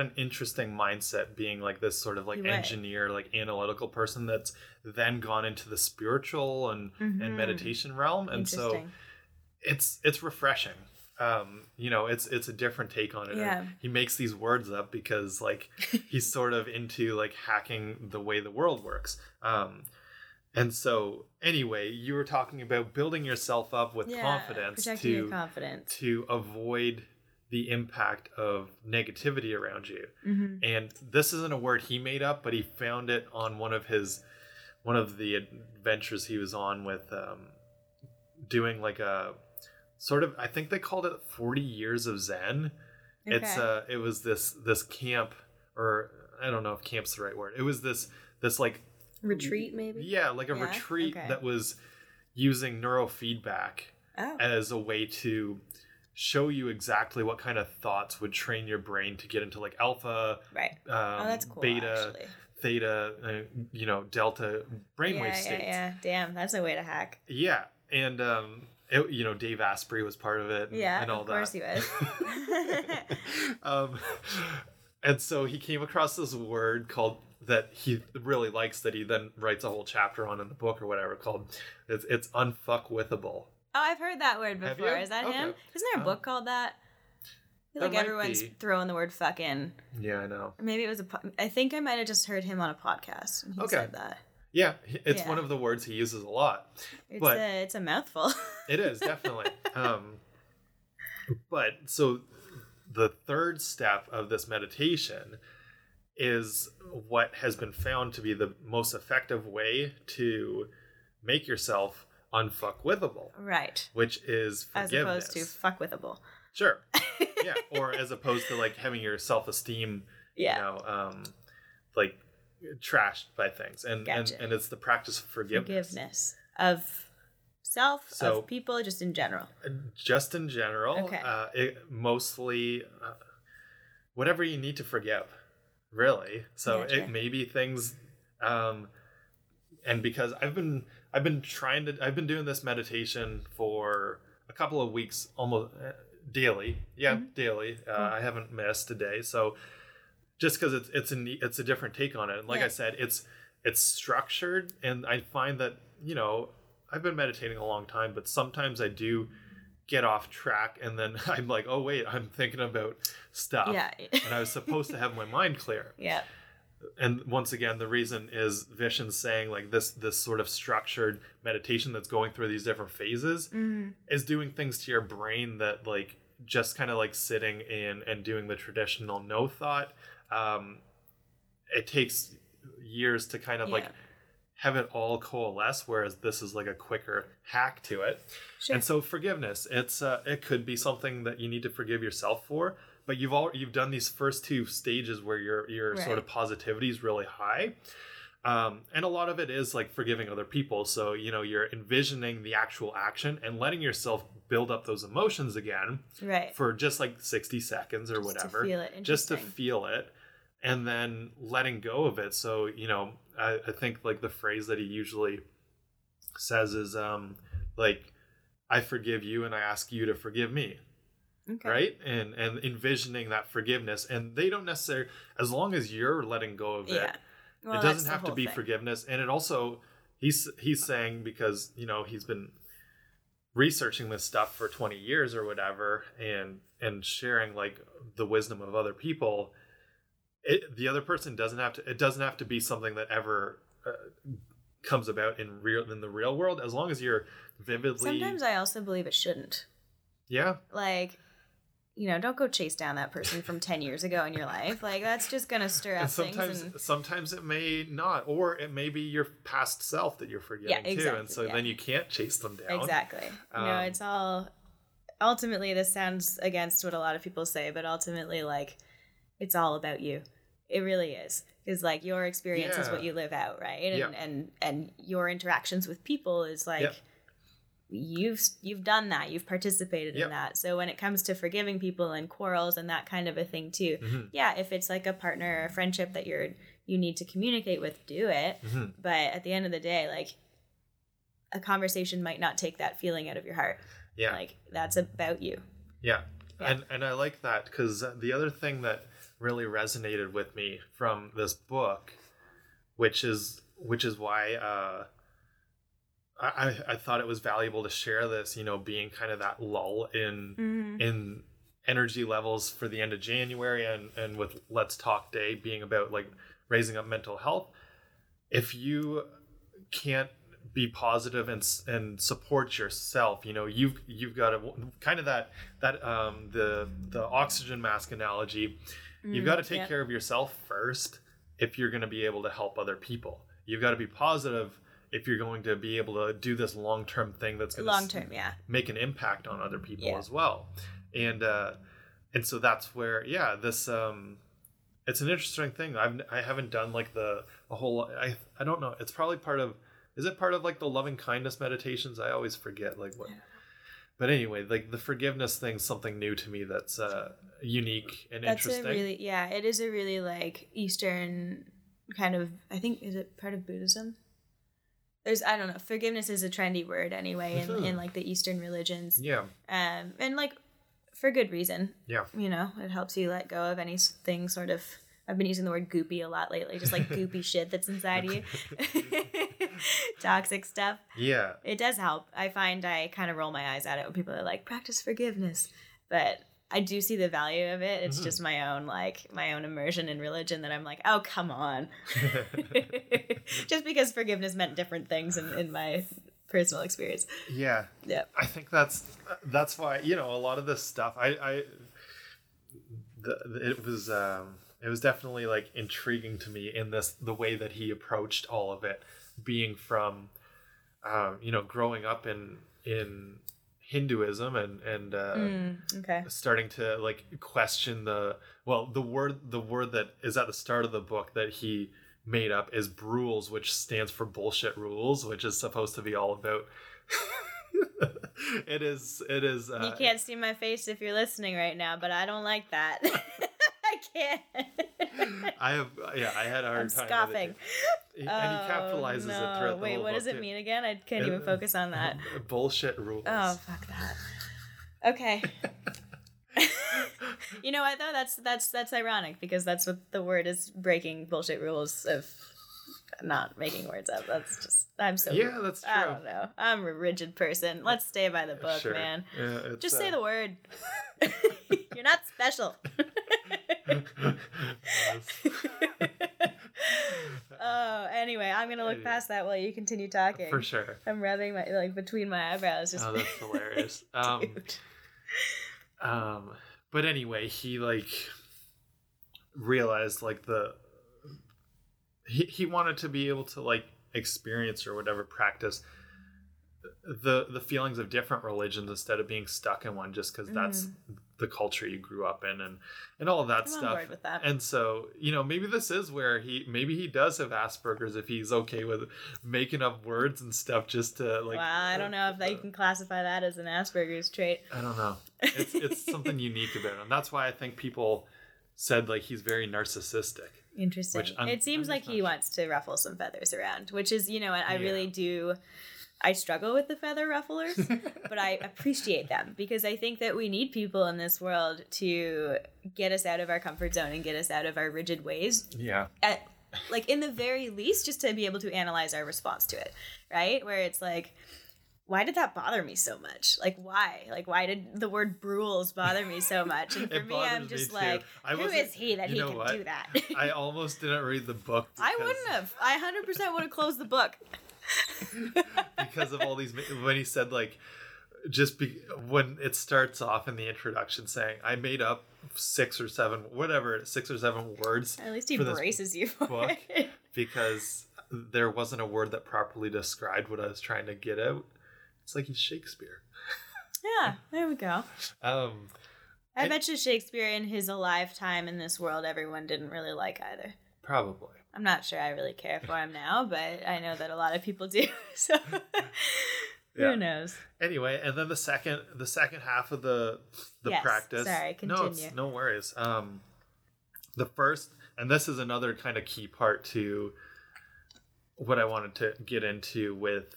an interesting mindset, being like this sort of like engineer, like analytical person that's then gone into the spiritual and meditation realm. And so it's refreshing. It's a different take on it. Yeah. He makes these words up because like he's sort of into like hacking the way the world works. And so anyway, you were talking about building yourself up with confidence, protecting your confidence, to avoid the impact of negativity around you. Mm-hmm. And this isn't a word he made up, but he found it on one of the adventures he was on with doing like a sort of, I think they called it 40 Years of Zen. Okay. It's it was this camp, or I don't know if camp's the right word. It was this like retreat, maybe? Yeah, like a retreat that was using neurofeedback as a way to show you exactly what kind of thoughts would train your brain to get into like alpha, that's cool, beta, actually. Theta, delta brainwave states. Yeah, damn, that's a way to hack. Yeah, and Dave Asprey was part of it. And all that. Of course he was. And so he came across this word called, that he really likes, that he then writes a whole chapter on in the book or whatever, called, it's unfuckwithable. Oh, I've heard that word before. Is that him? Isn't there a book called that? I feel like everyone's throwing the word fuck in. Yeah, I know. Maybe it was I think I might have just heard him on a podcast and he said that. Yeah, it's one of the words he uses a lot. It's a mouthful. It is, definitely. But so the third step of this meditation is what has been found to be the most effective way to make yourself unfuckwithable. Right. Which is forgiveness. As opposed to fuckwithable. Sure. Yeah. Or as opposed to like having your self-esteem, like trashed by things. And, gotcha. and it's the practice of forgiveness. Forgiveness of self, of people, just in general. Just in general. Okay. Mostly whatever you need to forgive. Really? So gotcha. It may be things, and because I've been doing this meditation for a couple of weeks, almost daily. Yeah, mm-hmm. daily. I haven't missed a day. So just because it's a different take on it, and like I said, it's structured, and I find that I've been meditating a long time, but sometimes I do get off track, and then I'm like, oh wait, I'm thinking about stuff, and I was supposed to have my mind clear. Yeah. And once again, the reason is Vishen saying like this sort of structured meditation that's going through these different phases is doing things to your brain that like just kind of like sitting in and doing the traditional no thought. It takes years to kind of like have it all coalesce, whereas this is like a quicker hack to it. Sure. And so forgiveness, it's it could be something that you need to forgive yourself for, but you've done these first two stages where your sort of positivity is really high, and a lot of it is like forgiving other people. So you're envisioning the actual action and letting yourself build up those emotions again, for just like 60 seconds or just whatever, to feel it. Just to feel it, and then letting go of it. So I think like the phrase that he usually says is like, I forgive you and I ask you to forgive me. Okay. Right. And envisioning that forgiveness, and they don't necessarily, as long as you're letting go of it, it doesn't have to be forgiveness. And it also, he's saying, because, he's been researching this stuff for 20 years or whatever, and sharing like the wisdom of other people. The other person doesn't have to be something that ever comes about in the real world, as long as you're vividly. Sometimes I also believe it shouldn't. Yeah. Like, don't go chase down that person from 10 years ago in your life. Like, that's just going to stir up things. Sometimes it may not, or it may be your past self that you're forgetting too. And so then you can't chase them down. Exactly. It's all, ultimately, this sounds against what a lot of people say, but ultimately, like, it's all about you. It really is. Because like your experience is what you live out, right? And and your interactions with people is like you've done that. You've participated in that. So when it comes to forgiving people and quarrels and that kind of a thing too, if it's like a partner or a friendship that you need to communicate with, do it. But at the end of the day, like a conversation might not take that feeling out of your heart. Yeah. Like, that's about you. Yeah. Yeah. And I like that, because the other thing that really resonated with me from this book, which is why I thought it was valuable to share this, you know, being kind of that lull in energy levels for the end of January, and with Let's Talk Day being about like raising up mental health. If you can't be positive and support yourself, you know, you've got to kind of that the oxygen mask analogy. You've got to take care of yourself first if you're going to be able to help other people. You've got to be positive if you're going to be able to do this long-term thing that's going to make an impact on other people as well. And so that's where this it's an interesting thing. I haven't done like the whole I don't know. It's probably part of. Is it part of like the loving kindness meditations? I always forget like what. But anyway, like the forgiveness thing's something new to me that's unique and interesting. It is a really like Eastern kind of, I think, is it part of Buddhism? There's, I don't know. Forgiveness is a trendy word anyway in like the Eastern religions. Yeah. And like for good reason. Yeah. You know, it helps you let go of anything sort of, I've been using the word goopy a lot lately, just like goopy shit that's inside you. Toxic stuff. Yeah. It does help. I find I kind of roll my eyes at it when people are like, practice forgiveness. But I do see the value of it. It's just my own immersion in religion that I'm like, oh, come on. Just because forgiveness meant different things in my personal experience. Yeah. Yeah. I think that's why, you know, a lot of this stuff, it was definitely like intriguing to me in this, the way that he approached all of it, being from, you know, growing up in Hinduism and starting to like question the word that is at the start of the book that he made up is brules, which stands for bullshit rules, which is supposed to be all about. It is. You can't see my face if you're listening right now, but I don't like that. I can't. I had a hard time scoffing. And he capitalizes it throughout the whole book. Wait, what does it mean again? I can't even focus on that. Bullshit rules. Oh, fuck that. Okay. You know what though? That's ironic, because that's what the word is, breaking bullshit rules of not making words up. That's just, I'm so rude. That's true. I don't know. I'm a rigid person. Let's stay by the book, man. Yeah, just say the word. You're not special. Oh, anyway, I'm gonna look past that while you continue talking. For sure. I'm rubbing my between my eyebrows. Just that's hilarious. But anyway, he realized he wanted to be able to experience or whatever, practice the feelings of different religions instead of being stuck in one, just because that's the culture you grew up in and all of that stuff. I'm on board with that. And so, you know, maybe this is where he does have Asperger's, if he's okay with making up words and stuff just to like. Well, I don't know if you can classify that as an Asperger's trait. I don't know. It's something unique about him. That's why I think people said he's very narcissistic. Interesting. It seems like he wants to ruffle some feathers around, which is, you know, I really do. I struggle with the feather rufflers, but I appreciate them, because I think that we need people in this world to get us out of our comfort zone and get us out of our rigid ways. Yeah. In the very least, just to be able to analyze our response to it, right? Where it's like, why did that bother me so much? Why? Why did the word brules bother me so much? And for me, I'm just who is he that he can do that? I almost didn't read the book. I wouldn't have. I 100% would have closed the book. Because of all these, when he said when it starts off in the introduction saying I made up 6 or 7 words. At least he braces you for it, because there wasn't a word that properly described what I was trying to get out. It's like he's Shakespeare. Yeah, there we go. I bet you Shakespeare in his alive time in this world, everyone didn't really like either. Probably. I'm not sure I really care for him now, but I know that a lot of people do. So who knows? Anyway, and then the second half of the practice. Sorry, continue. No, no worries. The first, and this is another kind of key part to what I wanted to get into with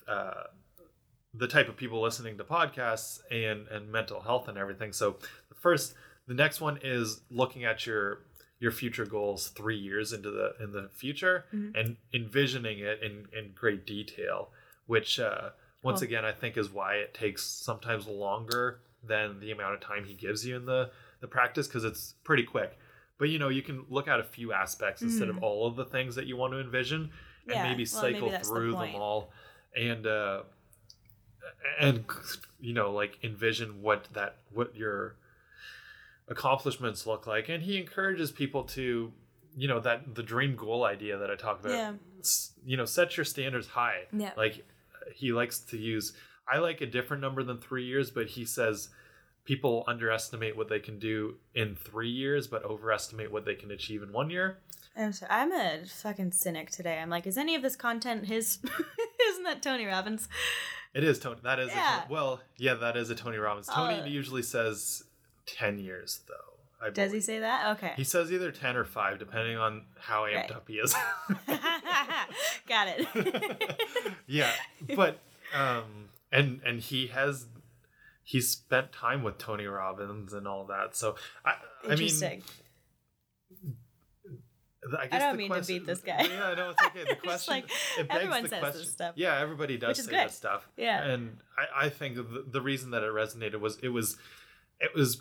the type of people listening to podcasts and mental health and everything. So the next one is looking at your future goals 3 years into the future, mm-hmm. and envisioning it in great detail, which once again, I think is why it takes sometimes longer than the amount of time he gives you in the practice, because it's pretty quick. But, you can look at a few aspects instead of all of the things that you want to envision, and maybe cycle through them all and envision what your accomplishments look like. And he encourages people to, that the dream goal idea that I talked about, set your standards high. Yeah. Like he likes to use, I like a different number than 3 years, but he says people underestimate what they can do in 3 years, but overestimate what they can achieve in 1 year. I'm a fucking cynic today. I'm like, is any of this content his? Isn't that Tony Robbins? It is Tony. That is that is a Tony Robbins. Tony usually says 10 years, though. Does he say that? Okay. He says either 10 or 5, depending on how amped up he is. Got it. Yeah. But, and he's spent time with Tony Robbins and all that. So, I mean... I don't mean to beat this guy. Yeah, no, it's okay. The question, everyone says this stuff. Yeah, everybody does say this stuff. Yeah, and I think the reason that it resonated was it was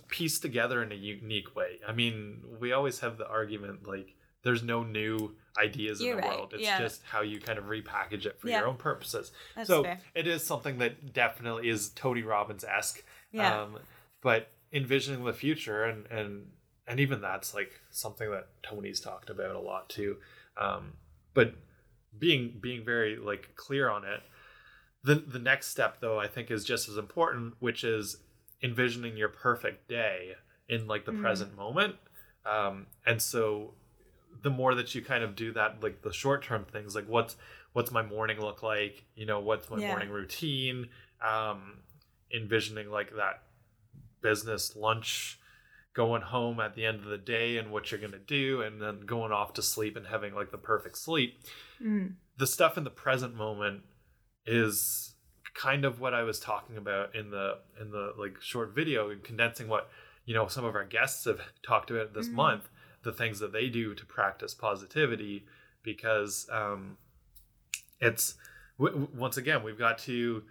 pieced together in a unique way. I mean, we always have the argument like there's no new ideas in the world. It's just how you kind of repackage it for your own purposes. That's so fair. It is something that definitely is Tony Robbins-esque. Yeah. But envisioning the future and even that's like something that Tony's talked about a lot too. But being very like clear on it. The next step though, I think is just as important, which is envisioning your perfect day in like the present moment. And so the more that you kind of do that, like the short-term things, like what's my morning look like? What's my morning routine? Envisioning like that business lunch, going home at the end of the day and what you're going to do, and then going off to sleep and having like the perfect sleep. The stuff in the present moment is kind of what I was talking about in the like short video, and condensing what, some of our guests have talked about this month, the things that they do to practice positivity, because it's once again, we've got to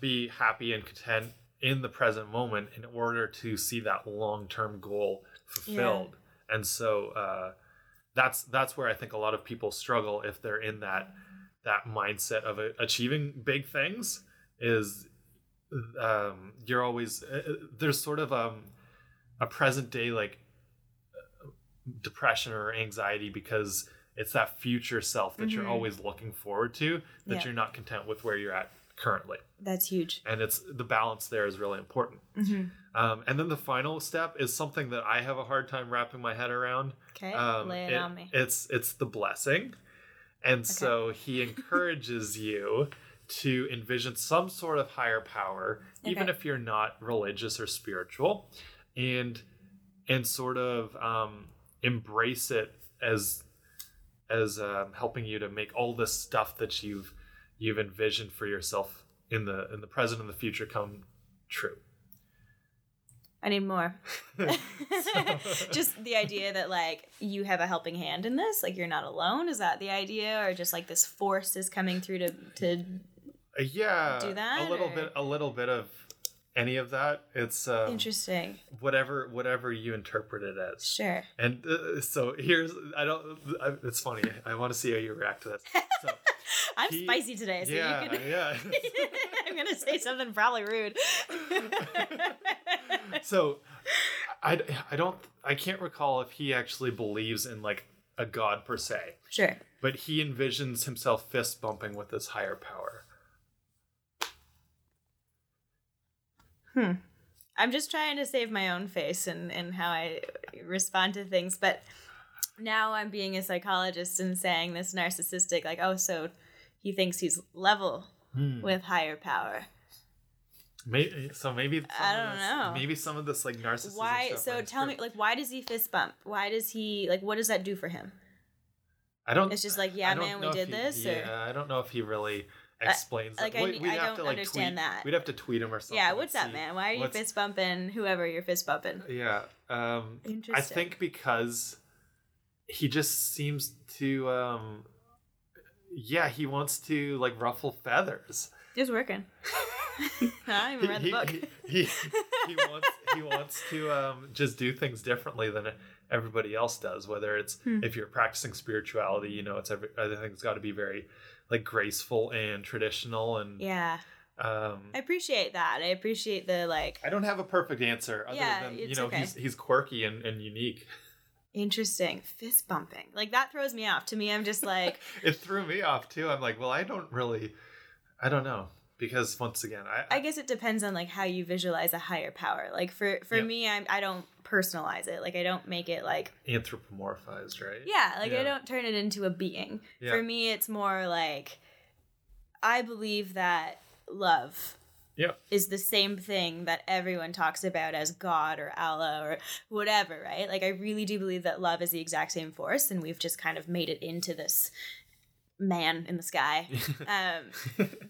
be happy and content in the present moment in order to see that long-term goal fulfilled. Yeah. And so that's where I think a lot of people struggle if they're in that mindset of achieving big things, is you're always there's sort of a present day like depression or anxiety, because it's that future self that you're always looking forward to, that you're not content with where you're at currently. That's huge. And it's the balance there is really important. And then the final step is something that I have a hard time wrapping my head around. Okay. Lay it on me. It's the blessing. And so he encourages you to envision some sort of higher power, even if you're not religious or spiritual, and sort of embrace it as helping you to make all this stuff that you've envisioned for yourself in the present and the future come true. I need more. Just the idea that like you have a helping hand in this, like you're not alone. Is that the idea? Or just like this force is coming through to do that? A little bit of any of that. It's interesting, whatever you interpret it as. Sure. And so here's, it's funny. I want to see how you react to this. So, I'm spicy today, so you can... Yeah. I'm going to say something probably rude. So, I can't recall if he actually believes in, like, a god per se. Sure. But he envisions himself fist bumping with his higher power. I'm just trying to save my own face and how I respond to things, but... Now I'm being a psychologist and saying this narcissistic, like, oh, so he thinks he's level with higher power. Maybe I don't know. Maybe some of this like narcissism. Why? Stuff so tell me, like, why does he fist bump? Why does he like? What does that do for him? I don't. It's just like, yeah, man, we did this. Yeah, I don't know if he really. explains like, I don't understand that. We'd have to tweet him or something. Yeah, what's up, man? Why are you fist bumping whoever you're fist bumping? Yeah. Interesting. I think because he just seems to, he wants to like ruffle feathers. He's working. I haven't read the book. He wants to just do things differently than everybody else does, whether it's if you're practicing spirituality, you know, it's everything's got to be very like graceful and traditional, and I appreciate that. I appreciate the like, I don't have a perfect answer other than, you know, okay. he's quirky and unique. Interesting. Fist bumping, like, that throws me off. To me, I'm just like it threw me off too. I'm like, well, I don't know. Because once again, I guess it depends on like how you visualize a higher power. Like for me, I don't personalize it. Like I don't make it like anthropomorphized, right? Yeah, like I don't turn it into a being. Yeah. For me, it's more like I believe that love is the same thing that everyone talks about as God or Allah or whatever, right? Like I really do believe that love is the exact same force, and we've just kind of made it into this man in the sky.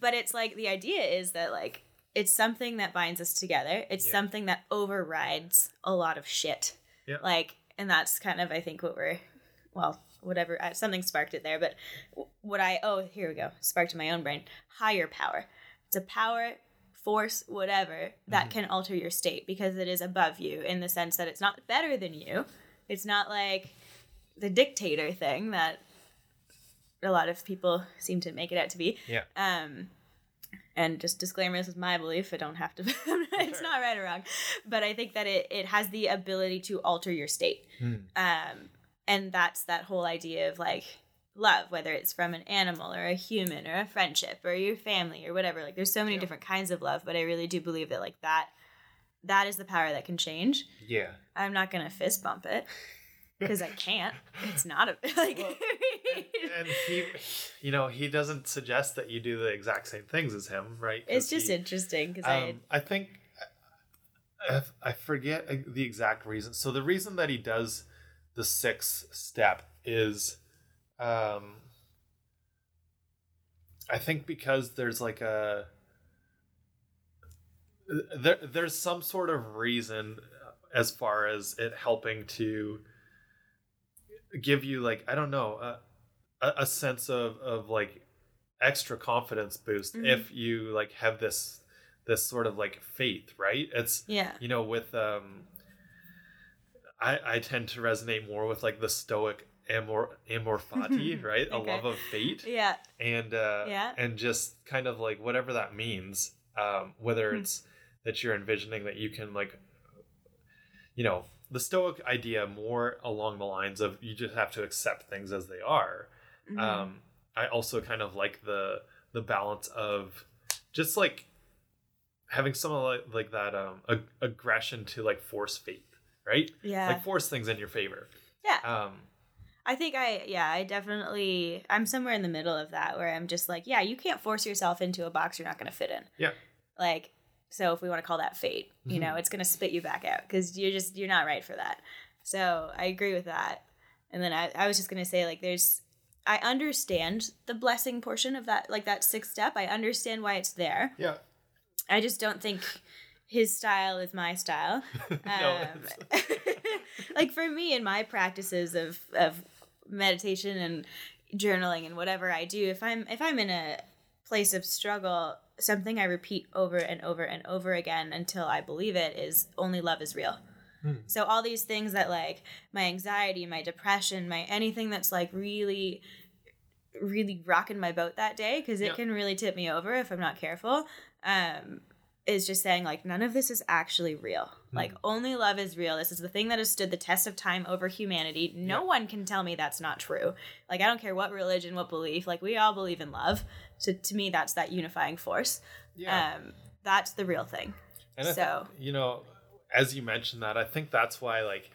But it's like the idea is that like it's something that binds us together. It's something that overrides a lot of shit. Yeah. Like, and that's kind of, I think, what we're, well, whatever, something sparked it there. But what I, sparked in my own brain, higher power. It's a power, force, whatever, that can alter your state because it is above you in the sense that it's not better than you. It's not like the dictator thing that a lot of people seem to make it out to be. Yeah. And just disclaimer, this is my belief. I don't have to. It's not right or wrong. But I think that it has the ability to alter your state. And that's that whole idea of like love, whether it's from an animal or a human or a friendship or your family or whatever. Like there's so many different kinds of love, but I really do believe that like that is the power that can change. Yeah. I'm not going to fist bump it. Because I can't. It's not a... like. Well, and he, you know, he doesn't suggest that you do the exact same things as him, right? It's just interesting because I think... I forget the exact reason. So the reason that he does the sixth step is... I think because there's like a... There's some sort of reason as far as it helping to... give you like, I don't know, a sense of like extra confidence boost if you like have this sort of like faith, right? It's you know, with I tend to resonate more with like the Stoic amor fati, right? Okay. A love of fate. Yeah. And and just kind of like whatever that means, whether it's that you're envisioning that you can like, you know, the Stoic idea more along the lines of you just have to accept things as they are. I also kind of like the balance of just like having some of like that aggression to like force fate, right? Yeah. Like force things in your favor. Yeah. I think I'm somewhere in the middle of that where I'm just like, yeah, you can't force yourself into a box you're not going to fit in. Yeah. Like, so if we want to call that fate, you know, it's going to spit you back out because you're not right for that. So I agree with that. And then I was just going to say, like, I understand the blessing portion of that, like that sixth step. I understand why it's there. Yeah. I just don't think his style is my style. Like for me in my practices of meditation and journaling and whatever I do, if I'm in a place of struggle, something I repeat over and over and over again until I believe it is only love is real. So all these things that like my anxiety, my depression, my anything that's like really, really rocking my boat that day, because it can really tip me over if I'm not careful, is just saying like none of this is actually real. Like only love is real. This is the thing that has stood the test of time over humanity. No one can tell me that's not true. Like I don't care what religion, what belief, like we all believe in love. So to me, that's that unifying force. Yeah. That's the real thing. And so, you know, as you mentioned that, I think that's why, like,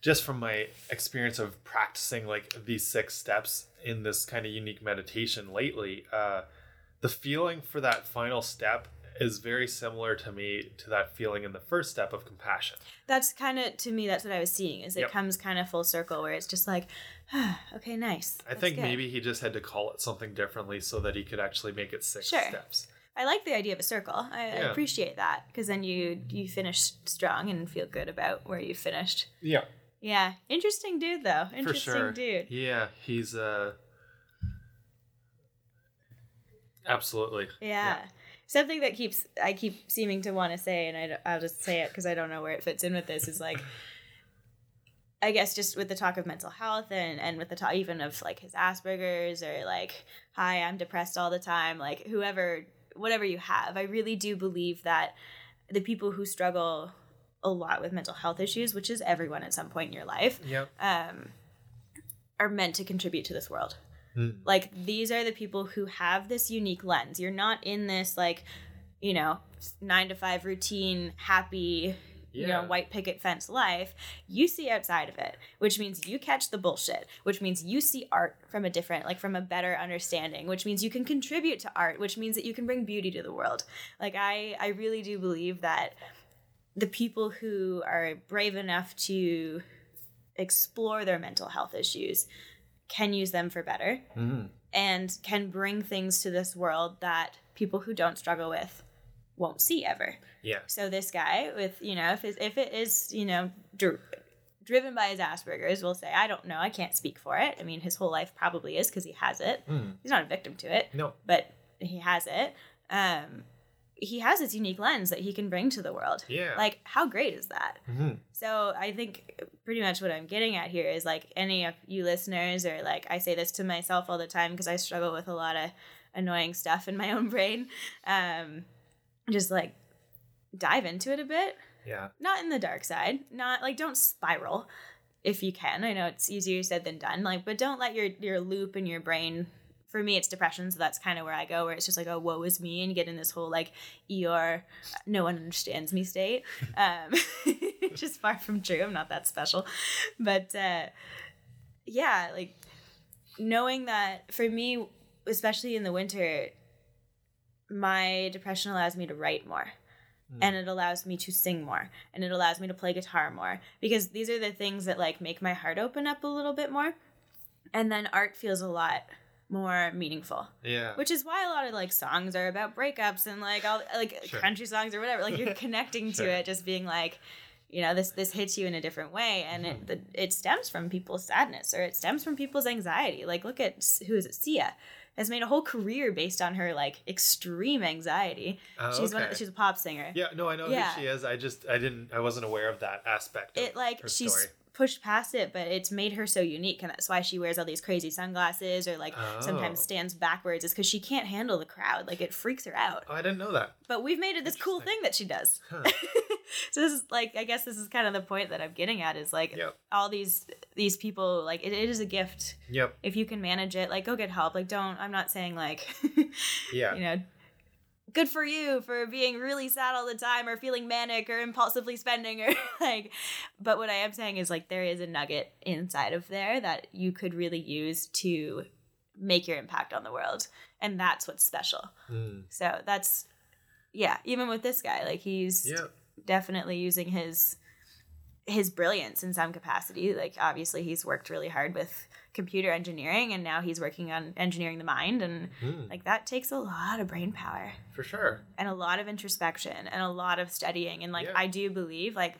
just from my experience of practicing like these six steps in this kind of unique meditation lately, the feeling for that final step is very similar to me to that feeling in the first step of compassion. That's kind of, to me, that's what I was seeing, is it comes kind of full circle where it's just like, ah, okay, nice. I think maybe he just had to call it something differently so that he could actually make it 6 steps. I like the idea of a circle. I appreciate that, because then you finish strong and feel good about where you finished. Yeah. Yeah. Interesting dude, though. Interesting dude. Yeah. He's absolutely. Yeah. Something that I keep seeming to want to say, and I'll just say it because I don't know where it fits in with this, is like, I guess just with the talk of mental health and with the talk even of like his Asperger's, or like, hi, I'm depressed all the time, like whoever, whatever you have, I really do believe that the people who struggle a lot with mental health issues, which is everyone at some point in your life, are meant to contribute to this world. Like, these are the people who have this unique lens. You're not in this, like, 9 to 5 routine, happy, white picket fence life. You see outside of it, which means you catch the bullshit, which means you see art from a different, like, from a better understanding, which means you can contribute to art, which means that you can bring beauty to the world. Like, I really do believe that the people who are brave enough to explore their mental health issues can use them for better and can bring things to this world that people who don't struggle with won't see ever. Yeah. So this guy with, driven by his Asperger's, we'll say, I don't know, I can't speak for it. I mean, his whole life probably is, because he has it. He's not a victim to it. No. But he has it. He has this unique lens that he can bring to the world. Yeah. Like, how great is that? So I think pretty much what I'm getting at here is, like, any of you listeners, or, like, I say this to myself all the time because I struggle with a lot of annoying stuff in my own brain. Just, like, dive into it a bit. Yeah. Not in the dark side. Not, like, don't spiral if you can. I know it's easier said than done. Like, but don't let your loop in your brain. For me, it's depression, so that's kind of where I go, where it's just like, oh, woe is me, and get in this whole, like, Eeyore, no one understands me state, which is far from true. I'm not that special. But, like, knowing that, for me, especially in the winter, my depression allows me to write more. And it allows me to sing more, and it allows me to play guitar more, because these are the things that, like, make my heart open up a little bit more. And then art feels a lot more meaningful. Yeah. Which is why a lot of, like, songs are about breakups and, like, all, like, country songs or whatever. Like, you're connecting to it, just being like, this hits you in a different way, and it stems from people's sadness, or it stems from people's anxiety. Like, look at Sia has made a whole career based on her, like, extreme anxiety. She's a pop singer. Yeah, no, I know who she is. I wasn't aware of that aspect of it, like, her story. Pushed past it, but it's made her so unique, and that's why she wears all these crazy sunglasses, or, like, sometimes stands backwards, is because she can't handle the crowd. Like, it freaks her out. Oh, I didn't know that. But we've made it this cool thing that she does. So this is, like, I guess this is kind of the point that I'm getting at, is, like, all these people, like, it is a gift. Yep. If you can manage it, like, go get help. Like, I'm not saying, like, good for you for being really sad all the time, or feeling manic, or impulsively spending, or, like, but what I am saying is, like, there is a nugget inside of there that you could really use to make your impact on the world. And that's what's special. So that's, even with this guy, like, he's definitely using his brilliance in some capacity. Like, obviously he's worked really hard with computer engineering, and now he's working on engineering the mind, and like, that takes a lot of brain power, for sure, and a lot of introspection, and a lot of studying, and, like, I do believe, like,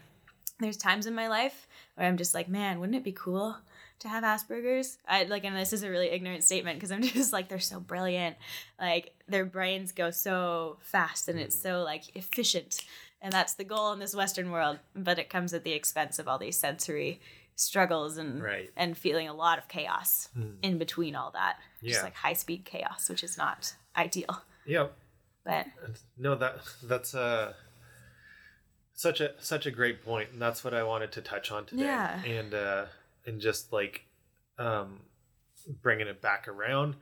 there's times in my life where I'm just like, man, wouldn't it be cool to have Asperger's? I like, and this is a really ignorant statement, because I'm just like, they're so brilliant, like, their brains go so fast, and it's so, like, efficient, and that's the goal in this Western world, but it comes at the expense of all these sensory struggles and and feeling a lot of chaos in between all that, just like high-speed chaos, which is not ideal. But no, that's such a great point, and that's what I wanted to touch on today. And just, like, bringing it back around,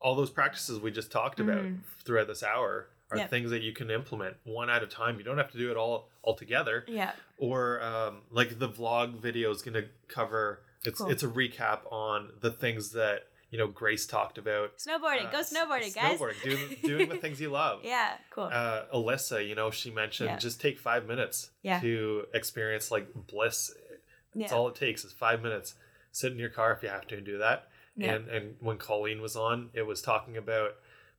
all those practices we just talked about throughout this hour are things that you can implement one at a time. You don't have to do it all together. Yeah. Or like, the vlog video is going to cover, it's a recap on the things that you know, Grace talked about. Snowboarding. Go snowboarding, guys. Snowboarding. Doing the things you love. Yeah, cool. Alyssa, you know, she mentioned just take 5 minutes to experience like bliss. That's all it takes is 5 minutes. Sit in your car if you have to and do that. Yeah. And when Colleen was on, it was talking about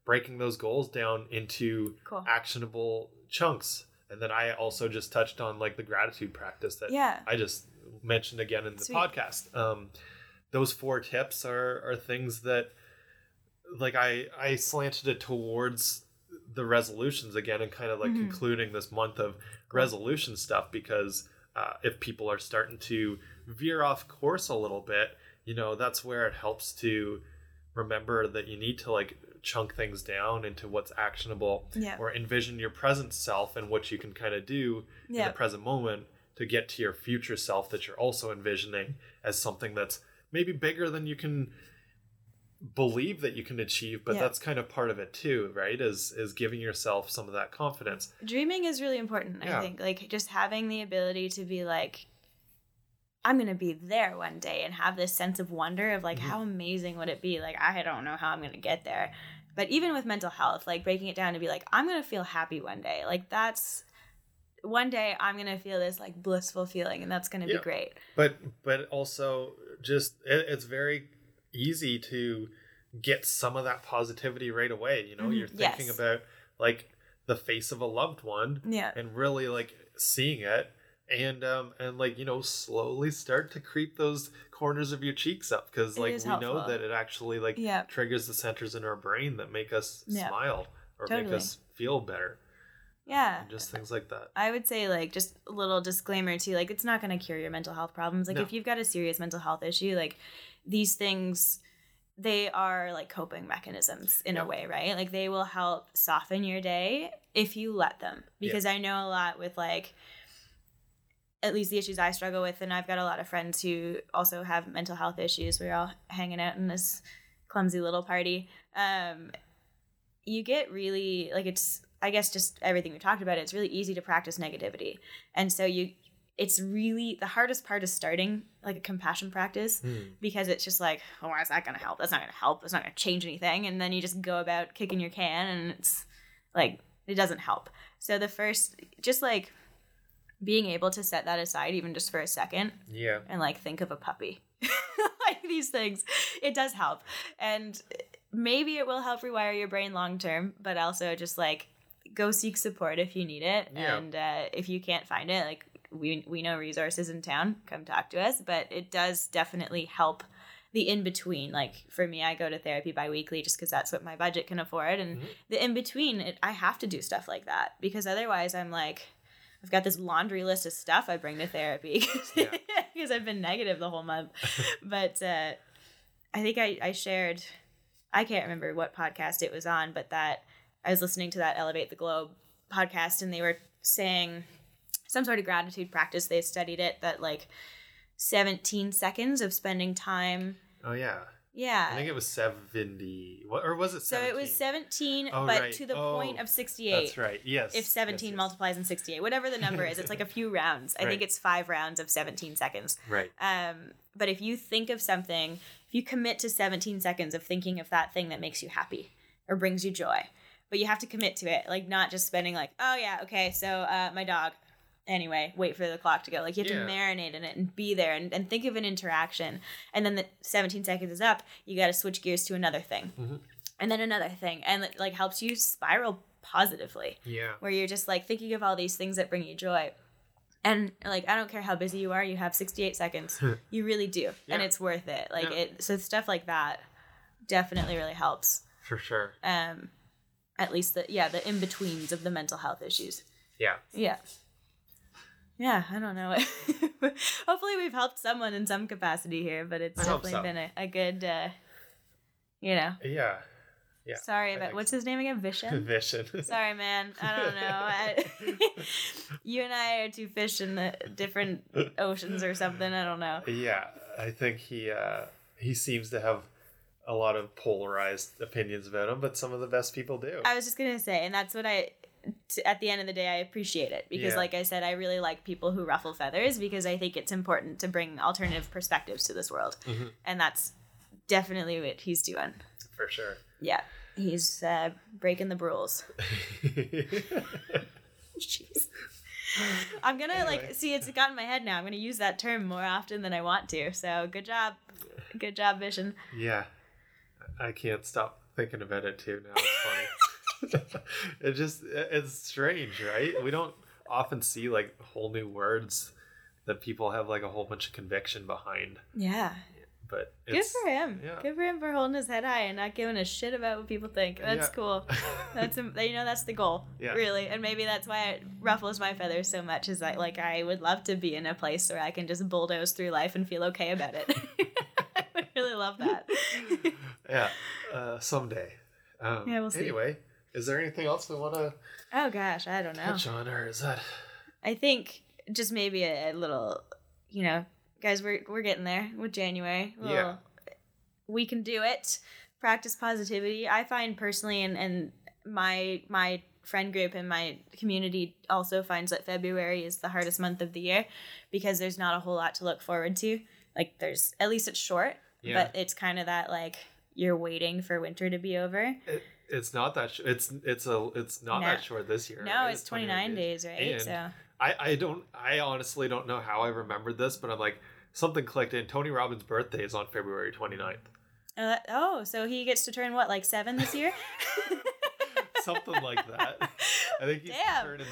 breaking those goals down into actionable chunks. And then I also just touched on like the gratitude practice that I just mentioned again in the podcast. Those 4 tips are things that like I slanted it towards the resolutions again and kind of like concluding this month of resolution stuff, because if people are starting to veer off course a little bit, you know, that's where it helps to remember that you need to like chunk things down into what's actionable or envision your present self and what you can kind of do in the present moment to get to your future self that you're also envisioning as something that's maybe bigger than you can believe that you can achieve, but that's kind of part of it too, right? Is giving yourself some of that confidence. Dreaming is really important, I think. Like just having the ability to be like, I'm going to be there one day and have this sense of wonder of like, how amazing would it be? Like, I don't know how I'm going to get there. But even with mental health, like breaking it down to be like, I'm going to feel happy one day. Like that's one day I'm going to feel this like blissful feeling and that's going to be great. But also just it's very easy to get some of that positivity right away. You know, you're thinking about like the face of a loved one and really like seeing it. And like, you know, slowly start to creep those corners of your cheeks up, because like we know that it actually like triggers the centers in our brain that make us smile or make us feel better. Yeah. And just things like that. I would say like just a little disclaimer too, like it's not going to cure your mental health problems. Like if you've got a serious mental health issue, like these things, they are like coping mechanisms in a way, right? Like they will help soften your day if you let them, because I know a lot with like, at least the issues I struggle with, and I've got a lot of friends who also have mental health issues. We're all hanging out in this clumsy little party. You get really, like it's, I guess just everything we talked about, it's really easy to practice negativity. And so it's really, the hardest part is starting like a compassion practice, because it's just like, oh, why is that going to help? That's not going to help. That's not going to change anything. And then you just go about kicking your can and it's like, it doesn't help. So the first, just like, being able to set that aside even just for a second and like think of a puppy, like these things, it does help. And maybe it will help rewire your brain long term, but also just like go seek support if you need it. Yeah. And if you can't find it, like we know resources in town, come talk to us, but it does definitely help the in-between. Like for me, I go to therapy biweekly just because that's what my budget can afford. And the in-between, I have to do stuff like that, because otherwise I'm like, I've got this laundry list of stuff I bring to therapy because I've been negative the whole month. But I think I shared, I can't remember what podcast it was on, but that I was listening to that Elevate the Globe podcast, and they were saying some sort of gratitude practice. They studied it that like 17 seconds of spending time. Oh, yeah. Yeah. I think it was 70. What, or was it 17? So it was 17, to the point of 68. That's right. Yes. If 17 multiplies in 68, whatever the number is, it's like a few rounds. I think it's 5 rounds of 17 seconds. Right. But if you think of something, if you commit to 17 seconds of thinking of that thing that makes you happy or brings you joy, but you have to commit to it, like not just spending like, oh yeah, okay, so my dog. Anyway, wait for the clock to go. Like you have to marinate in it and be there and think of an interaction. And then the 17 seconds is up. You got to switch gears to another thing and then another thing. And it like helps you spiral positively. Yeah. Where you're just like thinking of all these things that bring you joy. And like, I don't care how busy you are. You have 68 seconds. You really do. Yeah. And it's worth it. Like it. So stuff like that definitely really helps. For sure. At least the in-betweens of the mental health issues. Yeah. Yeah. Yeah, I don't know. Hopefully we've helped someone in some capacity here, but it's definitely been a good, you know. Yeah. Yeah. Sorry about, what's his name again? Vishen? Vishen. Sorry, man. I don't know. You and I are two fish in the different oceans or something. I don't know. Yeah, I think he seems to have a lot of polarized opinions about him, but some of the best people do. I was just going to say, and that's what at the end of the day, I appreciate it because like I said, I really like people who ruffle feathers because I think it's important to bring alternative perspectives to this world. And that's definitely what he's doing. For sure. Yeah. He's breaking the rules. Jeez. I'm going to anyway. It's got in my head now. I'm going to use that term more often than I want to. So good job. Good job, Vishen. Yeah. I can't stop thinking about it too now. It's funny. It's strange, right? We don't often see like whole new words that people have like a whole bunch of conviction behind. Yeah. But it's, good for him. Yeah. Good for him for holding his head high and not giving a shit about what people think. That's cool. That's the goal, really. And maybe that's why it ruffles my feathers so much, is that like I would love to be in a place where I can just bulldoze through life and feel okay about it. I would really love that. Yeah, someday. We'll see. Anyway, is there anything else we want to? Oh gosh, I don't know. Touch on, or is that? I think just maybe a little, guys, we're getting there with January. We can do it. Practice positivity. I find personally, and my friend group and my community also finds that February is the hardest month of the year because there's not a whole lot to look forward to. Like there's, at least it's short, but it's kind of that like you're waiting for winter to be over. It's not that. It's not that short this year. No, right? It's 29 days, right? And so I honestly don't know how I remembered this, but I'm like, something clicked in. Tony Robbins' birthday is on February 29th. So he gets to turn, what, like 7 this year? Something like that. I think he's turning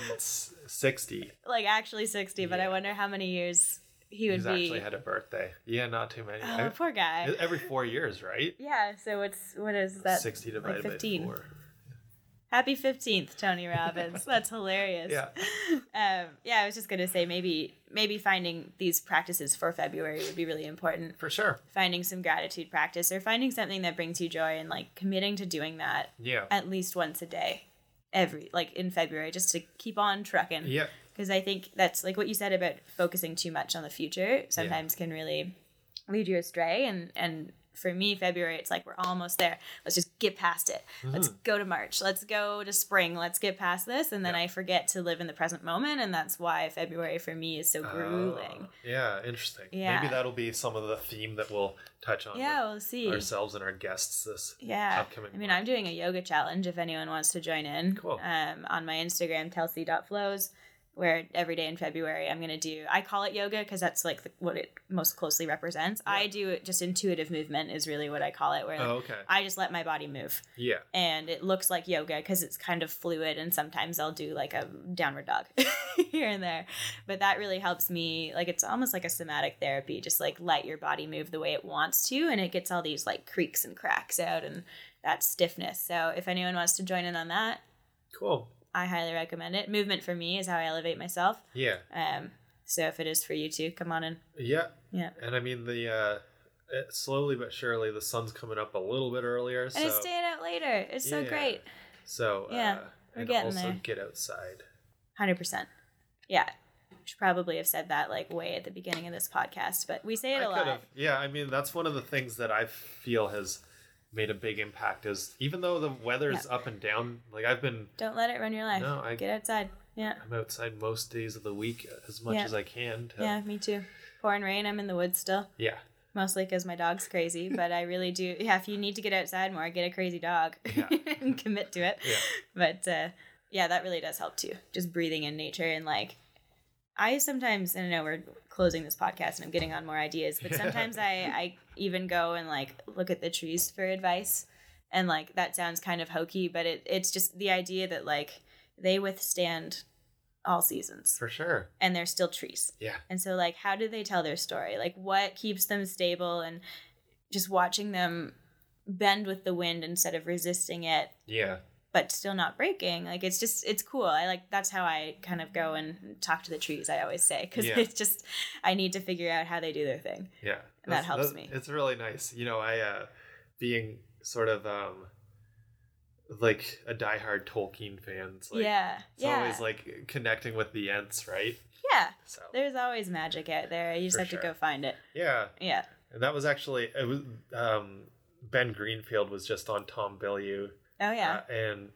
60. Like actually 60, but I wonder how many years he would be. He's actually had a birthday. Yeah, not too many. Oh, poor guy. Every 4 years, right? Yeah, so what is that? 60 divided like 15. By 4. Happy 15th, Tony Robbins. That's hilarious. Yeah. I was just going to say maybe finding these practices for February would be really important. For sure. Finding some gratitude practice or finding something that brings you joy and like committing to doing that at least once a day in February, just to keep on trucking. Yeah. Because I think that's like what you said about focusing too much on the future sometimes can really lead you astray and for me, February, it's like, we're almost there. Let's just get past it. Mm-hmm. Let's go to March. Let's go to spring. Let's get past this. And then I forget to live in the present moment. And that's why February for me is so grueling. Yeah. Interesting. Yeah. Maybe that'll be some of the theme that we'll touch on. Yeah. We'll see ourselves and our guests this upcoming. I mean, month. I'm doing a yoga challenge if anyone wants to join in. Cool. On my Instagram, telsi.flows. Where every day in February I'm going to do, I call it yoga because that's like what it most closely represents. Yeah. I do it, just intuitive movement is really what I call it, where I just let my body move. Yeah. And it looks like yoga because it's kind of fluid, and sometimes I'll do like a downward dog here and there. But that really helps me, like it's almost like a somatic therapy, just like let your body move the way it wants to, and it gets all these like creaks and cracks out and that stiffness. So if anyone wants to join in on that. Cool. I highly recommend it. Movement for me is how I elevate myself. Yeah. So if it is for you too, come on in. Yeah. Yeah. And I mean slowly but surely the sun's coming up a little bit earlier. And it's staying out later. It's so great. So we're getting also there. Get outside. 100%. Yeah. We should probably have said that like way at the beginning of this podcast, but we say it a lot. Yeah. I mean, that's one of the things that I feel has made a big impact, is even though the weather's up and down, like I've been, don't let it run your life. No, get outside. Yeah, I'm outside most days of the week as much as I can. Yeah, me too. Pouring rain, I'm in the woods still. Yeah, mostly because my dog's crazy, but I really do. Yeah, if you need to get outside more, get a crazy dog and commit to it. Yeah, but that really does help too. Just breathing in nature and like. I know we're closing this podcast and I'm getting on more ideas, but sometimes I even go and like look at the trees for advice, and like that sounds kind of hokey, but it's just the idea that like they withstand all seasons. For sure. And they're still trees. Yeah. And so like, how do they tell their story? Like what keeps them stable, and just watching them bend with the wind instead of resisting it. Yeah. But still not breaking. Like, it's just, it's cool. I like, that's how I kind of go and talk to the trees, I always say, because it's just, I need to figure out how they do their thing. Yeah. And that helps me. It's really nice. You know, I, being sort of, like a diehard Tolkien fan. It's like, it's always like connecting with the Ents, right? Yeah. So there's always magic out there. You just have to go find it. Yeah. Yeah. And that was actually, it was, Ben Greenfield was just on Tom Bilyeu. Oh, yeah. And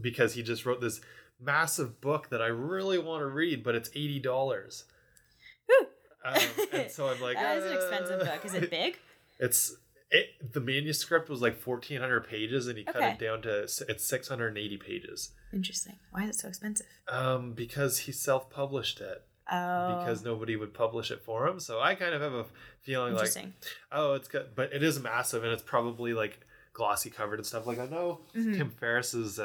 because he just wrote this massive book that I really want to read, but it's $80. And so I'm like, that is an expensive book. Is it big? It's The manuscript was like 1,400 pages, and he cut it down to 680 pages. Interesting. Why is it so expensive? Because he self-published it. Oh. Because nobody would publish it for him. So I kind of have a feeling like, oh, it's good. But it is massive, and it's probably like glossy covered and stuff. Like I know Tim Ferriss's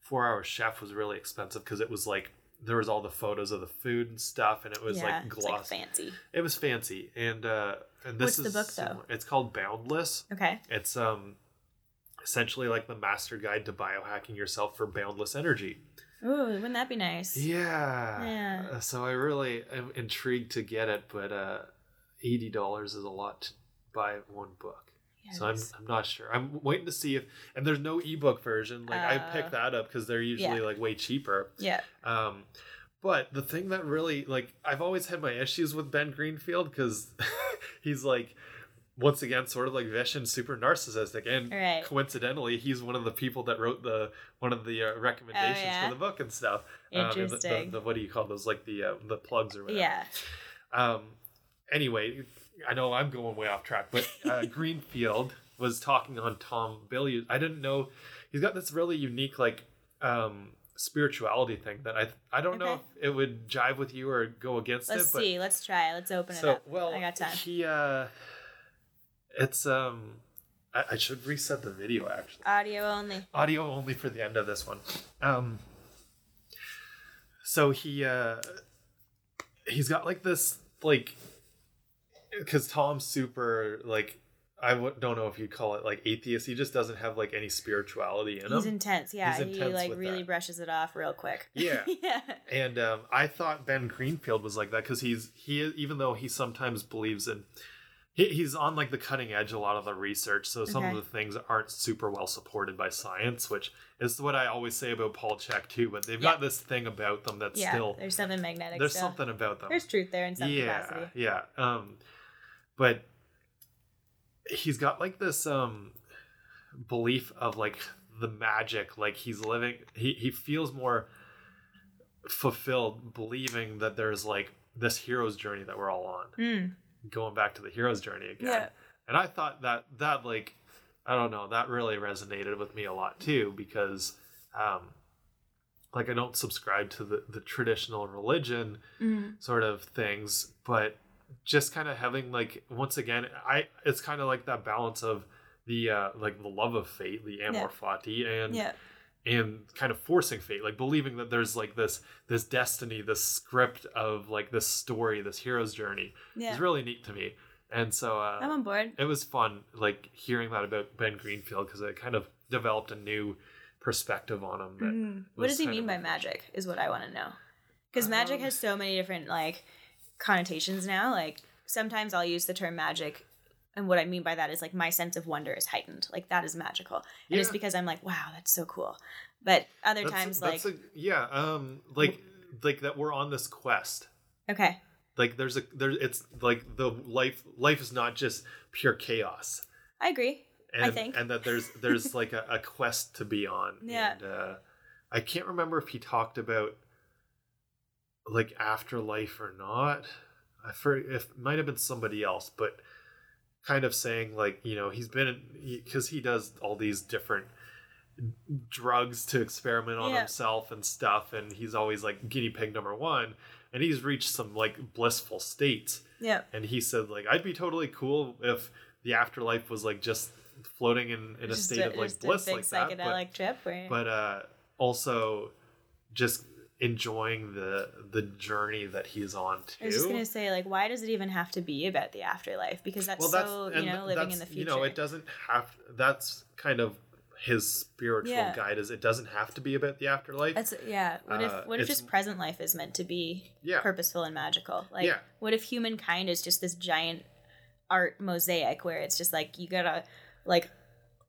4 Hour Chef was really expensive because it was like, there was all the photos of the food and stuff, and it was like glossy. Like fancy. It was fancy. And this What's the book, though? It's called Boundless. Okay. It's essentially like the master guide to biohacking yourself for boundless energy. Ooh, wouldn't that be nice? Yeah. Yeah. So I really am intrigued to get it, but $80 is a lot to buy one book. Yes. So I'm not sure. I'm waiting to see if, and there's no ebook version. Like I picked that up because they're usually like way cheaper. Yeah. But the thing that really, like, I've always had my issues with Ben Greenfield because he's like, once again, sort of like Vishen, super narcissistic, and coincidentally, he's one of the people that wrote one of the recommendations for the book and stuff. Interesting. And the what do you call those? Like the plugs or whatever. Yeah. Anyway, I know I'm going way off track, but Greenfield was talking on Tom Bilyeu. I didn't know he's got this really unique like spirituality thing that I don't know if it would jive with you or go against it. Let's see. Let's try. Let's open it up. Well, I got time. He it's I should reset the video actually. Audio only for the end of this one. So he he's got like this like, because Tom's super like, I don't know if you'd call it like atheist. He just doesn't have like any spirituality in him. He's intense. Yeah. He's intense. He like really brushes it off real quick. Yeah. Yeah. And I thought Ben Greenfield was like that because he even though he sometimes believes in, he's on like the cutting edge a lot of the research. So some of the things aren't super well supported by science, which is what I always say about Paul Chek too. But they've got this thing about them that's still, there's something magnetic. There's something about them. There's truth there in some capacity. Yeah. Yeah. But he's got like this belief of like the magic, like he's living, he feels more fulfilled believing that there's like this hero's journey that we're all on, going back to the hero's journey again. Yeah. And I thought that like, I don't know, that really resonated with me a lot too, because like I don't subscribe to the traditional religion sort of things, but just kind of having like, once again, it's kind of like that balance of the like the love of fate, the amor fati, and kind of forcing fate, like believing that there's like this destiny, this script of like this story, this hero's journey. Yeah. It's really neat to me, and so I'm on board. It was fun like hearing that about Ben Greenfield because it kind of developed a new perspective on him. What does he mean by magic is what I want to know, because magic has so many different like connotations now. Like sometimes I'll use the term magic, and what I mean by that is like my sense of wonder is heightened, like that is magical, and it's because I'm like, wow, that's so cool. But other times that's like like that we're on this quest, like there's it's like the life is not just pure chaos. I agree. And I think and that there's like a quest to be on. And I can't remember if he talked about like afterlife or not. I forget, if it might have been somebody else, but kind of saying like, you know, he's been, because he does all these different drugs to experiment on himself and stuff, and he's always like guinea pig number one, and he's reached some like blissful states. Yeah. And he said like, I'd be totally cool if the afterlife was like just floating in just a state of like bliss, like psychedelic that trip, right? But also just enjoying the journey that he's on too. I was just gonna say, like, why does it even have to be about the afterlife? Because that's so, you know, living in the future. You know, it doesn't have. That's kind of his spiritual guide, is it doesn't have to be about the afterlife. That's What if just present life is meant to be purposeful and magical? Like, what if humankind is just this giant art mosaic where it's just like you gotta like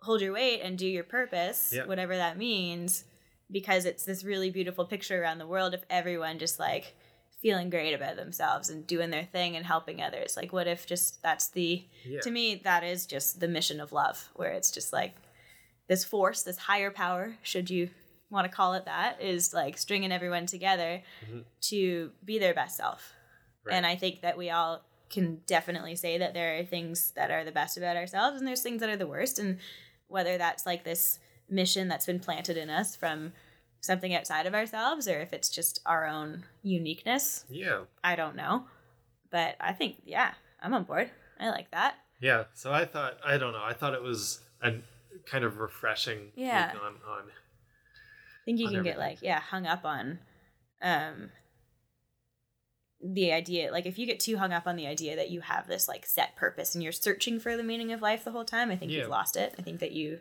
hold your weight and do your purpose, whatever that means. Because it's this really beautiful picture around the world of everyone just like feeling great about themselves and doing their thing and helping others. Like, what if just that's the, to me, that is just the mission of love, where it's just like this force, this higher power, should you want to call it that, is like stringing everyone together to be their best self. Right. And I think that we all can definitely say that there are things that are the best about ourselves and there's things that are the worst. And whether that's like this mission that's been planted in us from something outside of ourselves or if it's just our own uniqueness. Yeah. I don't know. But I think, yeah, I'm on board. I like that. Yeah. So I thought, I don't know. I thought it was a kind of refreshing take on I think you can everything. Get like, yeah, hung up on the idea, like if you get too hung up on the idea that you have this like set purpose and you're searching for the meaning of life the whole time, I think you've lost it. I think that you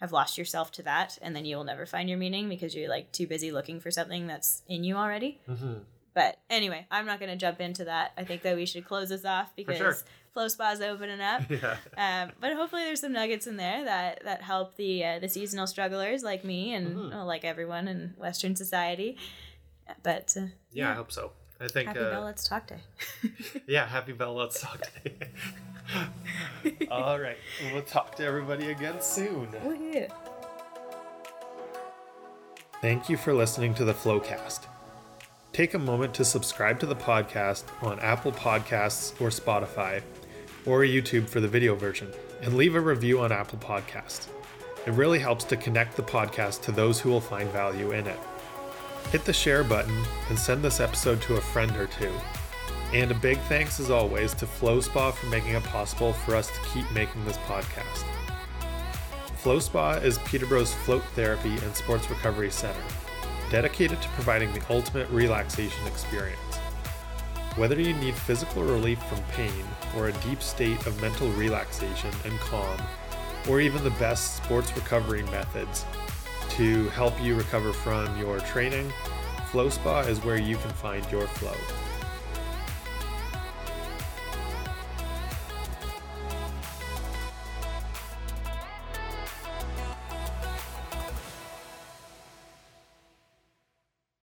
have lost yourself to that and then you will never find your meaning because you're like too busy looking for something that's in you already. Mm-hmm. But anyway, I'm not going to jump into that. I think that we should close this off because Flow Spa is opening up. Yeah. But hopefully there's some nuggets in there that help the seasonal strugglers like me and like everyone in Western society. But I hope so. I think Happy Bell Let's Talk Day. Yeah, Happy Bell Let's Talk Day. All right. We'll talk to everybody again soon. Woo-hoo. Thank you for listening to the FlowCast. Take a moment to subscribe to the podcast on Apple Podcasts or Spotify or YouTube for the video version and leave a review on Apple Podcasts. It really helps to connect the podcast to those who will find value in it. Hit the share button and send this episode to a friend or two. And a big thanks as always to Flow Spa for making it possible for us to keep making this podcast. Flow Spa is Peterborough's float therapy and sports recovery center, dedicated to providing the ultimate relaxation experience. Whether you need physical relief from pain or a deep state of mental relaxation and calm, or even the best sports recovery methods, to help you recover from your training, Flow Spa is where you can find your flow.